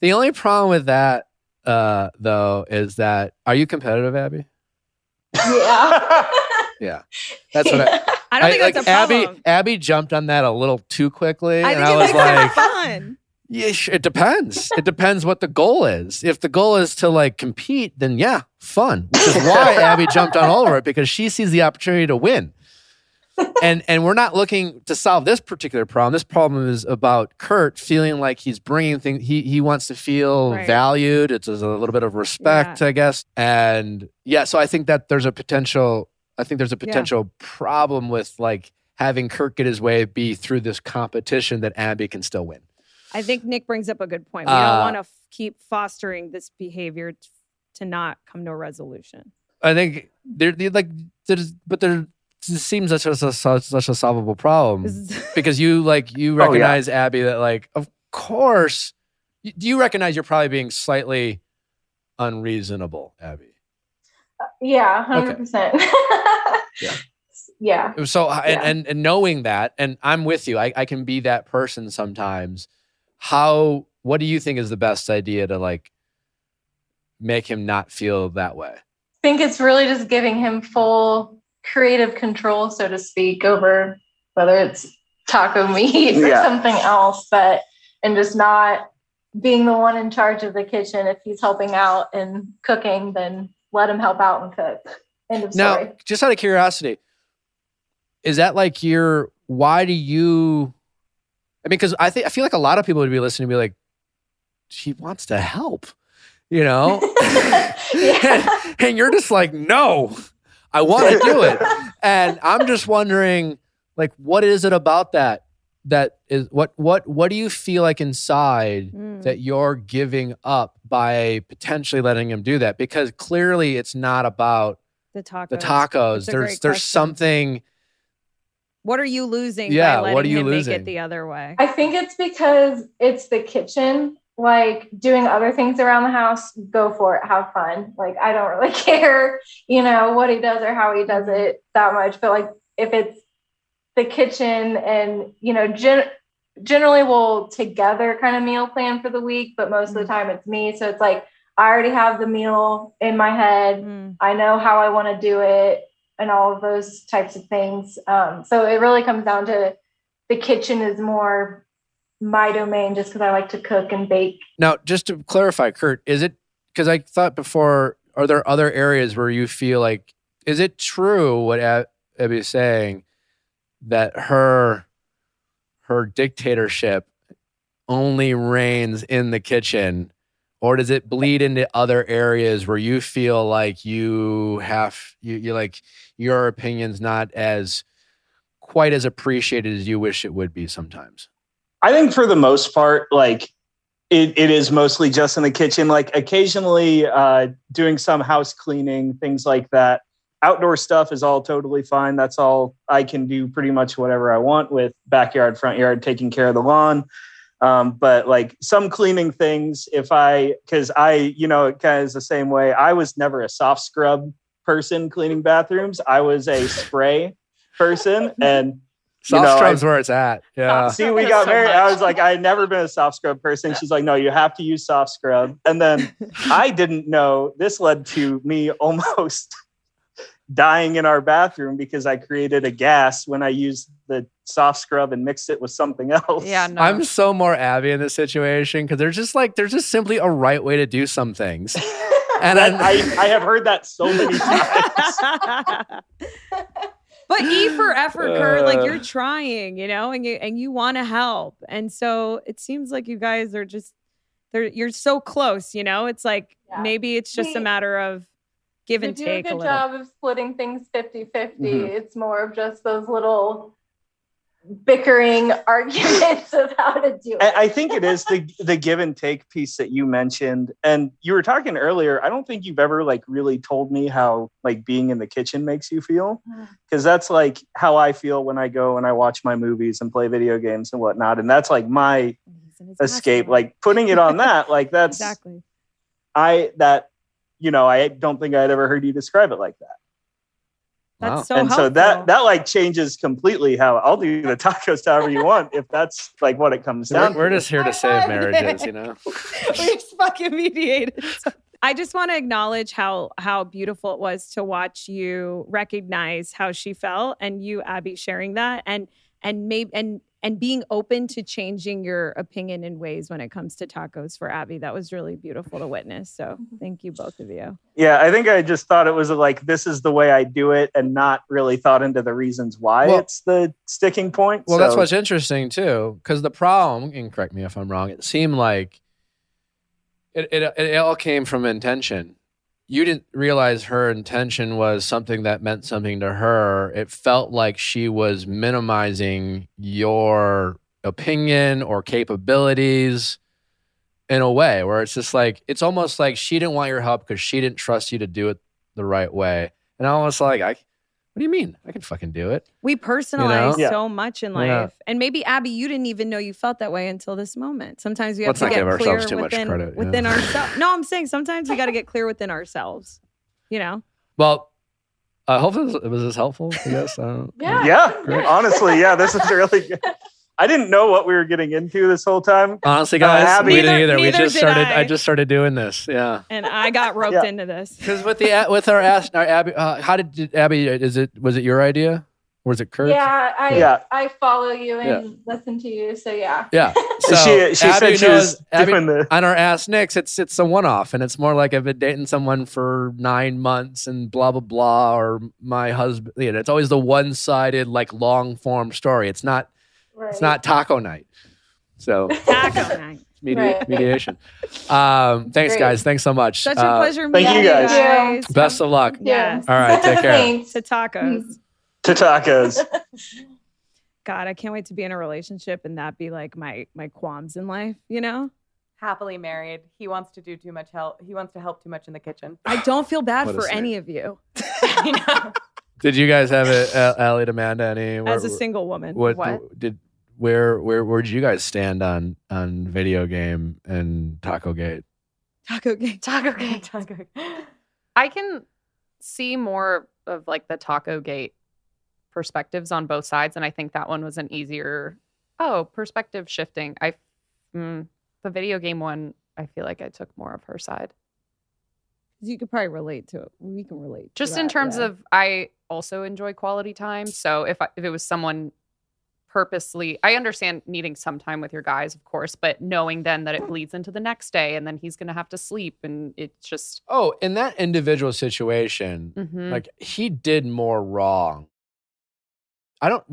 The only problem with that, though, is that are you competitive, Abby? Yeah. Yeah. That's what I don't think that's a problem. Abby jumped on that a little too quickly, and I was like, fun. Yeah, it depends. It depends what the goal is. If the goal is to like compete, then yeah, fun. Which is why Abby jumped on all over it because she sees the opportunity to win. And we're not looking to solve this particular problem. This problem is about Kurt feeling like he's bringing things. He wants to feel valued. It's a little bit of respect, I guess. And so I think there's a potential problem with like having Kirk get his way be through this competition that Abby can still win. I think Nick brings up a good point. We don't want to keep fostering this behavior to not come to a resolution. I think it seems like such a solvable problem because you recognize Abby that of course. Do you recognize you're probably being slightly unreasonable, Abby? Yeah, 100%. Okay. Yeah. So and knowing that, and I'm with you. I can be that person sometimes. What do you think is the best idea to make him not feel that way? I think it's really just giving him full creative control, so to speak, over whether it's taco meat or something else, and just not being the one in charge of the kitchen. If he's helping out and cooking, then let him help out and cook. End of story. Now, just out of curiosity, is that why do you, I mean, because I feel like a lot of people would be listening and be like, she wants to help, you know? and you're just like, no, I want to do it. And I'm just wondering, what is it about that is what do you feel inside that you're giving up by potentially letting him do that? Because clearly it's not about the tacos. There's something. What are you losing? Yeah. By letting what are you him losing? Make it the other way. I think it's because it's the kitchen. Doing other things around the house, go for it. Have fun. I don't really care, what he does or how he does it that much. But if it's the kitchen and, generally we'll together kind of meal plan for the week, but most of the time it's me. So it's I already have the meal in my head. I know how I want to do it and all of those types of things. So it really comes down to the kitchen is more my domain just because I like to cook and bake. Now, just to clarify, Kurt, is it, because I thought before, are there other areas where you feel is it true what Abby is saying, that her dictatorship only reigns in the kitchen, or does it bleed into other areas where you feel your opinion's not as quite as appreciated as you wish it would be sometimes? I think for the most part, it is mostly just in the kitchen, occasionally doing some house cleaning, things like that. Outdoor stuff is all totally fine. That's all I can do, pretty much whatever I want with backyard, front yard, taking care of the lawn. But some cleaning things, it kind of is the same way. I was never a soft scrub person cleaning bathrooms. I was a spray person, and soft scrub's where it's at. Yeah. See, we got married. I was I had never been a soft scrub person. She's no, you have to use soft scrub. And then I didn't know this led to me almost dying in our bathroom because I created a gas when I used the soft scrub and mixed it with something else. Yeah, no. I'm so more Abby in this situation because there's just simply a right way to do some things. And I have heard that so many times. But E for effort, Kurt, you're trying, and you want to help. And so it seems like you guys are just, you're so close, It's maybe it's just a matter of give and take a little. You do a good job of splitting things 50-50. Mm-hmm. It's more of just those little bickering arguments of how to do it. I think it is the give and take piece that you mentioned. And you were talking earlier, I don't think you've ever really told me how being in the kitchen makes you feel. Because that's how I feel when I go and I watch my movies and play video games and whatnot. And that's my escape. Putting it on that, that's... Exactly. I don't think I'd ever heard you describe it like that. That's so helpful. So that changes completely how I'll do the tacos however you want, if that's what it comes down to. We're just here to save marriages, We just fucking mediated. I just want to acknowledge how beautiful it was to watch you recognize how she felt, and you, Abby, sharing that and being open to changing your opinion in ways when it comes to tacos for Abby. That was really beautiful to witness. So thank you, both of you. Yeah, I think I just thought it was this is the way I do it, and not really thought into the reasons why it's the sticking point. Well, that's what's interesting too, because the problem, and correct me if I'm wrong, it seemed like it all came from intention. you didn't realize her intention was something that meant something to her. It felt like she was minimizing your opinion or capabilities in a way where it's just like, it's almost like she didn't want your help because she didn't trust you to do it the right way. And I was like, what do you mean? I can fucking do it. We personalize so much in life. Yeah. And maybe, Abby, you didn't even know you felt that way until this moment. Sometimes we have to get clear within ourselves. No, I'm saying sometimes we got to get clear within ourselves, you know? Well, hopefully it was as helpful, I guess. Yeah, honestly, yeah, this is really good. I didn't know what we were getting into this whole time. Honestly, guys, we didn't either. I just started doing this. Yeah, and I got roped into this because with our Abby. How did Abby? Was it your idea or was it Kurt's? Yeah, I follow you and listen to you. So yeah. So she Abby said she was doing this on our Ask Nick's. It's a one-off, and it's more like I've been dating someone for 9 months and blah blah blah, or my husband. You know, it's always the one-sided like long-form story. It's not. Right. It's not taco night. So taco night. Mediation. Thanks, guys. Thanks so much. Such a pleasure meeting you guys. Best of luck. Yes. All right. Take care. Thanks. To tacos. To tacos. God, I can't wait to be in a relationship and that be like my qualms in life, you know? Happily married. He wants to do too much help. He wants to help too much in the kitchen. I don't feel bad for any of you. I know. Did you guys have it, Allie and Amanda? As a single woman, where did you guys stand on video game and Taco Gate? I can see more of like the Taco Gate perspectives on both sides, and I think that one was an easier perspective shifting. The video game one, I feel like I took more of her side. You could probably relate to it. We can relate. Just in terms of, I also enjoy quality time. So if it was someone purposely, I understand needing some time with your guys, of course, but knowing then that it bleeds into the next day and then he's going to have to sleep and it's just. Oh, in that individual situation, like he did more wrong.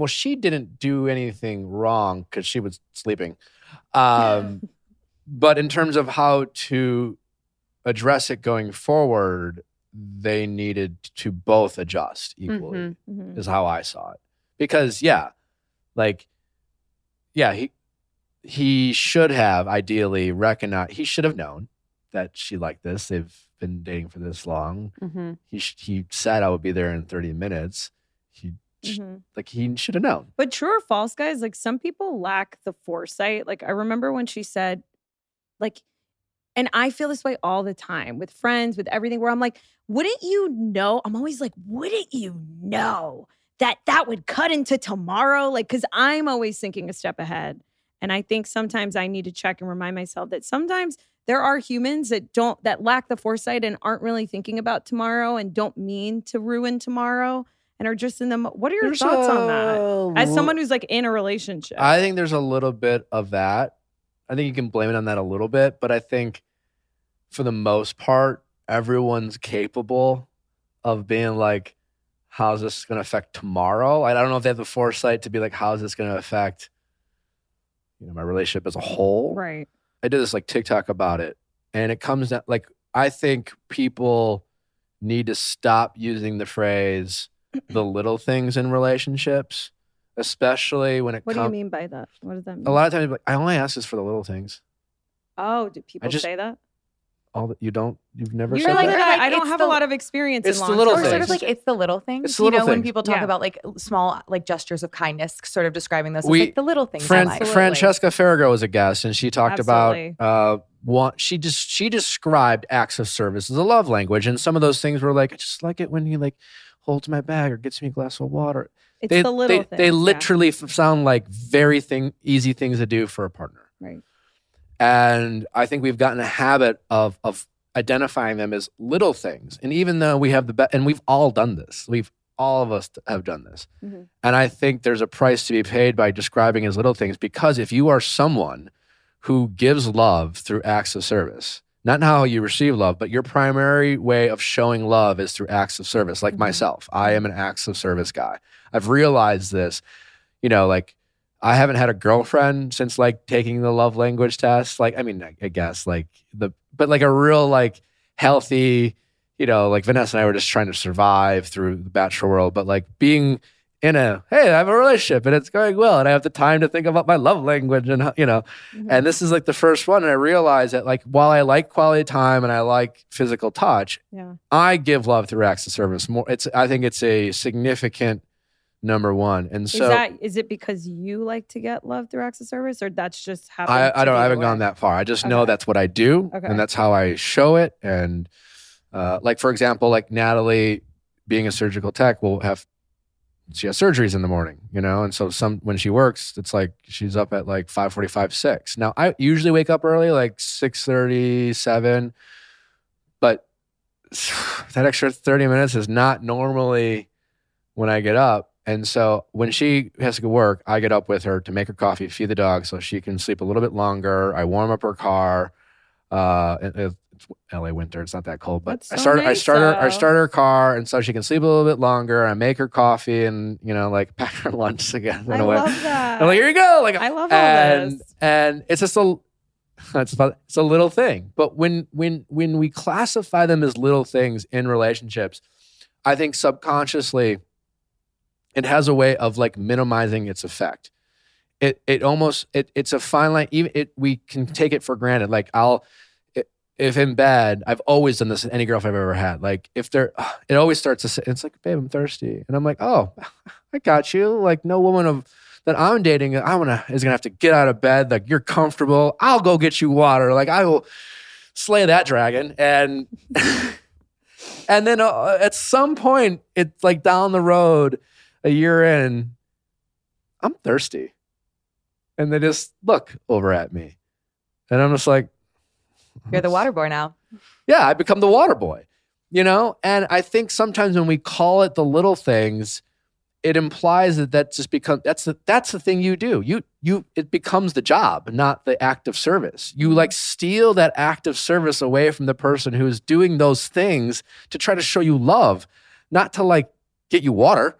She didn't do anything wrong because she was sleeping. But in terms of how to address it going forward, they needed to both adjust equally is how I saw it. Because he should have ideally recognized, he should have known that she liked this. They've been dating for this long. He said I would be there in 30 minutes. He should have known. But true or false, guys, like some people lack the foresight. Like I remember when she said and I feel this way all the time with friends, with everything, where I'm like, wouldn't you know? I'm always like, wouldn't you know that would cut into tomorrow? Like, because I'm always thinking a step ahead. And I think sometimes I need to check and remind myself that sometimes there are humans that lack the foresight and aren't really thinking about tomorrow and don't mean to ruin tomorrow and are just in them. What are your thoughts on that? As someone who's like in a relationship. I think there's a little bit of that. I think you can blame it on that a little bit, but I think for the most part, everyone's capable of being like, how's this going to affect tomorrow? I don't know if they have the foresight to be like, how's this going to affect, my relationship as a whole? Right. I did this TikTok about it. And it comes down, I think people need to stop using the phrase, the little things in relationships, especially when it comes. What do you mean by that? What does that mean? A lot of times, I only ask this for the little things. Oh, do people say that? All that you've never said that? I don't have a lot of experience in long-term. It's the little things. Sort of it's the little things. When people talk about small gestures of kindness, sort of describing those as the little things in life. Francesca Farrago was a guest, and she talked about she described acts of service as a love language, and some of those things were like, I just like it when he holds my bag or gets me a glass of water. It's the little things. They literally sound like very easy things to do for a partner. Right. And I think we've gotten a habit of identifying them as little things. And even though we have and we've all done this. All of us have done this. And I think there's a price to be paid by describing as little things, because if you are someone who gives love through acts of service, not how you receive love, but your primary way of showing love is through acts of service. Like myself, I am an acts of service guy. I've realized this, I haven't had a girlfriend since taking the love language test. I guess but a real healthy, you know, like Vanessa and I were just trying to survive through the Bachelor world, but like being in a, hey, I have a relationship and it's going well and I have the time to think about my love language and, you know, and this is like the first one. And I realized that like, while I like quality time and I like physical touch, I give love through acts of service more. It's, I think it's a significant number one. And so is it because you like to get love through acts of service, or that's just happened? I haven't gone that far. I just know that's what I do and that's how I show it. And like, for example, like Natalie being a surgical tech will have, she has surgeries in the morning, you know? And so when she works, it's like, she's up at like 5:45, 6. Now I usually wake up early, like 6:30, 7, but that extra 30 minutes is not normally when I get up. And so when she has to go work, I get up with her to make her coffee, feed the dog so she can sleep a little bit longer. I warm up her car. It's LA winter. It's not that cold, but so I start her car, and so she can sleep a little bit longer. I make her coffee and, you know, like pack her lunch together. I love that. I'm like, here you go. Like, I love all this. And it's just it's a little thing. But when we classify them as little things in relationships, I think subconsciously, it has a way of like minimizing its effect. It's a fine line. We can take it for granted. Like if in bed, I've always done this with any girlfriend I've ever had. Like if they're, it always starts to say, it's like, babe, I'm thirsty. And I'm like, oh, I got you. Like no woman that I'm dating, is going to have to get out of bed. Like you're comfortable. I'll go get you water. Like I will slay that dragon. And, and then at some point it's like down the road, a year in, I'm thirsty. And they just look over at me. And I'm just like... You're the water boy now. Yeah, I become the water boy, you know? And I think sometimes when we call it the little things, it implies that just becomes... That's the thing you do. It becomes the job, not the act of service. You like steal that act of service away from the person who is doing those things to try to show you love, not to like get you water.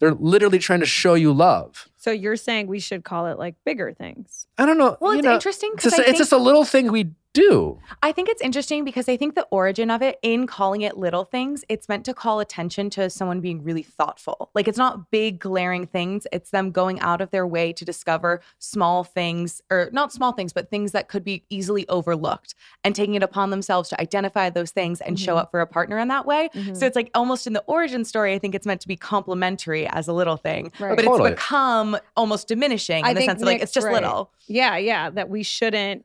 They're literally trying to show you love. So you're saying we should call it like bigger things. I don't know. Well, it's interesting because it's just a little thing we do. I think it's interesting because I think the origin of it in calling it little things, it's meant to call attention to someone being really thoughtful. Like it's not big glaring things. It's them going out of their way to discover small things, or not small things, but things that could be easily overlooked, and taking it upon themselves to identify those things and show up for a partner in that way. Mm-hmm. So it's like almost in the origin story, I think it's meant to be complimentary as a little thing, right. But totally. It's become almost diminishing in the sense of like, it's just little. Yeah. Yeah. That we shouldn't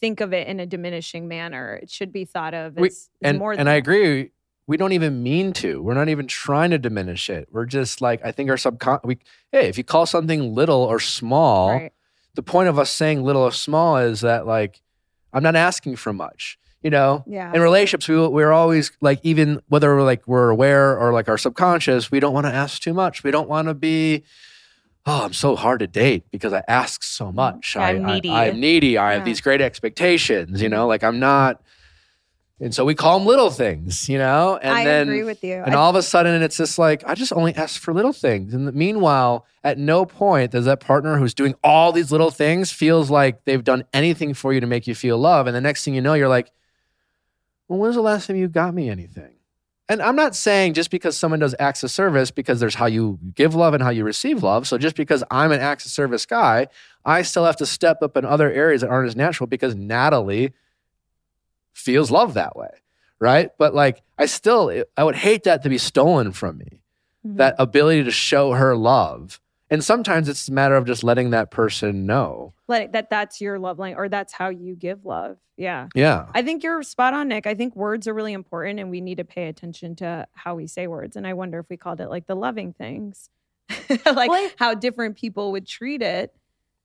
think of it in a diminishing manner. It should be thought of as more than. And I agree. We don't even mean to. We're not even trying to diminish it. We're just like, I think our hey, if you call something little or small, right. The point of us saying little or small is that like, I'm not asking for much, you know? Yeah. In relationships, we're always like, even whether we're aware or like our subconscious, we don't want to ask too much. We don't want to be... oh, I'm so hard to date because I ask so much. I'm needy. I have these great expectations, you know, like I'm not. And so we call them little things, you know, and I agree with you. And all of a sudden it's just like, I just only ask for little things. And meanwhile, at no point does that partner who's doing all these little things feels like they've done anything for you to make you feel love. And the next thing you know, you're like, well, when's the last time you got me anything? And I'm not saying just because someone does acts of service, because there's how you give love and how you receive love. So just because I'm an acts of service guy, I still have to step up in other areas that aren't as natural because Natalie feels love that way, right? But like, I would hate that to be stolen from me, that ability to show her love. And sometimes it's a matter of just letting that person know. That's your love language, or that's how you give love. Yeah. Yeah. I think you're spot on, Nick. I think words are really important and we need to pay attention to how we say words. And I wonder if we called it like the loving things, like how different people would treat it.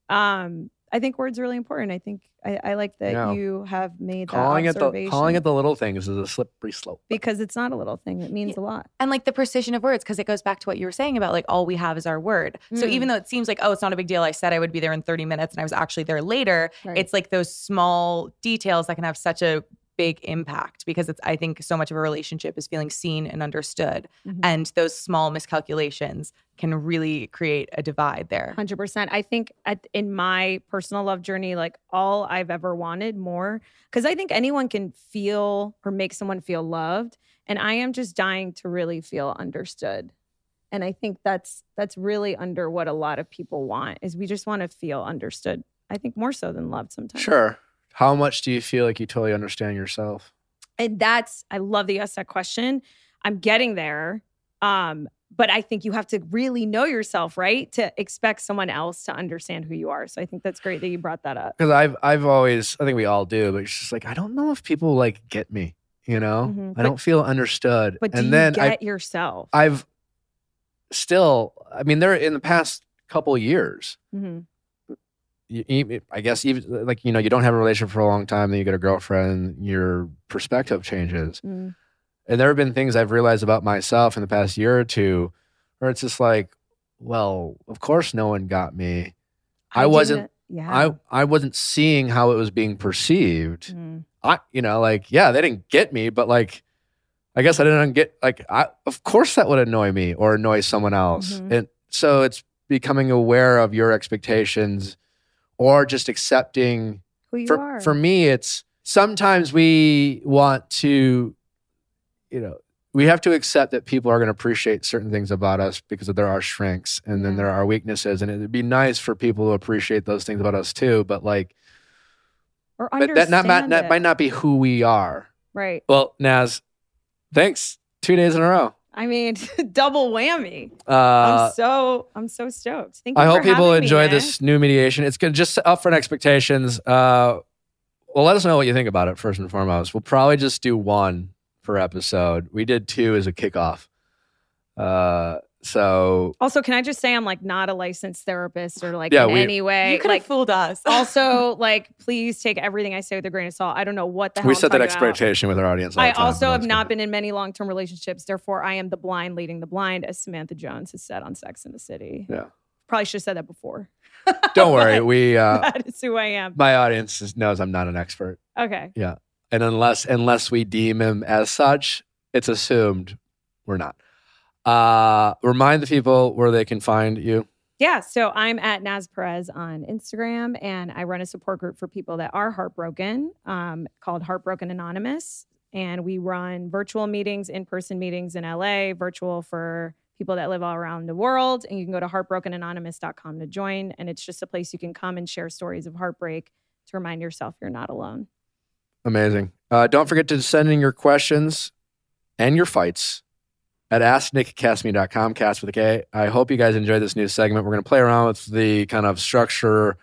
I think words are really important. I think I like that you have made that observation. Calling it the little things is a slippery slope. Because it's not a little thing. It means a lot. And like the precision of words, because it goes back to what you were saying about like all we have is our word. So even though it seems like, oh, it's not a big deal. I said I would be there in 30 minutes and I was actually there later. Right. It's like those small details that can have such a big impact because it's, I think so much of a relationship is feeling seen and understood. Mm-hmm. And those small miscalculations can really create a divide there. 100%. I think in my personal love journey, like all I've ever wanted more, because I think anyone can feel or make someone feel loved. And I am just dying to really feel understood. And I think that's really under what a lot of people want, is we just want to feel understood. I think more so than loved sometimes. Sure. How much do you feel like you totally understand yourself? And I love that you asked that question. I'm getting there. But I think you have to really know yourself, right? To expect someone else to understand who you are. So I think that's great that you brought that up. Because I've always, I think we all do, but it's just like, I don't know if people like get me, you know? Mm-hmm. I don't feel understood. But do you get yourself? I've still, I mean, they're in the past couple of years. Mm-hmm. I guess even like, you know, you don't have a relationship for a long time, then you get a girlfriend, your perspective changes. Mm. And there have been things I've realized about myself in the past year or two where it's just like, well, of course no one got me. I wasn't seeing how it was being perceived. Mm. They didn't get me, but like, I guess I didn't get, like, of course that would annoy me or annoy someone else. Mm-hmm. And so it's becoming aware of your expectations. Or just accepting who you are. For me, it's sometimes we want to, you know, we have to accept that people are going to appreciate certain things about us because there are strengths and then there are weaknesses. And it'd be nice for people to appreciate those things about us too. But like, or understand that might not be who we are. Right. Well, Naz, thanks. 2 days in a row. I mean, double whammy. I'm so stoked. Thank you. I hope people enjoy this new mediation. It's good, just up for expectations. Well, let us know what you think about it first and foremost. We'll probably just do one per episode. We did two as a kickoff. So also, can I just say I'm like not a licensed therapist or like any way. You could have fooled us. Also, like, please take everything I say with a grain of salt. I don't know what the hell. We set that expectation with our audience. I also have not been in many long-term relationships. Therefore, I am the blind leading the blind, as Samantha Jones has said on Sex and the City. Yeah. Probably should have said that before. Don't worry. That is who I am. My audience knows I'm not an expert. Okay. Yeah. And unless we deem him as such, it's assumed we're not. Remind the people where they can find you. Yeah, so I'm at Naz Perez on Instagram, and I run a support group for people that are heartbroken called Heartbroken Anonymous. And we run virtual meetings, in-person meetings in LA, virtual for people that live all around the world. And you can go to heartbrokenanonymous.com to join. And it's just a place you can come and share stories of heartbreak to remind yourself you're not alone. Amazing. Don't forget to send in your questions and your fights at AskNickCastMe.com, cast with a K. I hope you guys enjoyed this new segment. We're going to play around with the kind of structure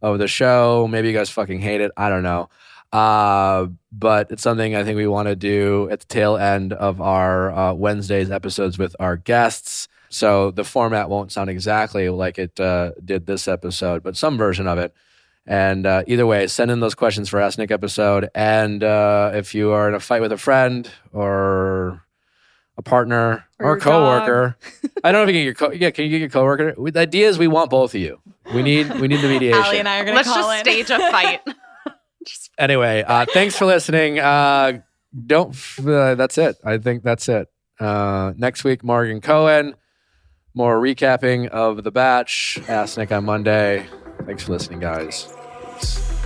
of the show. Maybe you guys fucking hate it. I don't know. But it's something I think we want to do at the tail end of our Wednesday's episodes with our guests. So the format won't sound exactly like it did this episode, but some version of it. And either way, send in those questions for Ask Nick episode. And if you are in a fight with a friend or a partner or a coworker. I don't know if you get your can you get your coworker? The idea is we want both of you. We need the mediation. Allie and I are going to call in. Let's just stage a fight. Anyway, thanks for listening. That's it. I think that's it. Next week, Morgan Cohen. More recapping of The Batch. Ask Nick on Monday. Thanks for listening, guys. Peace.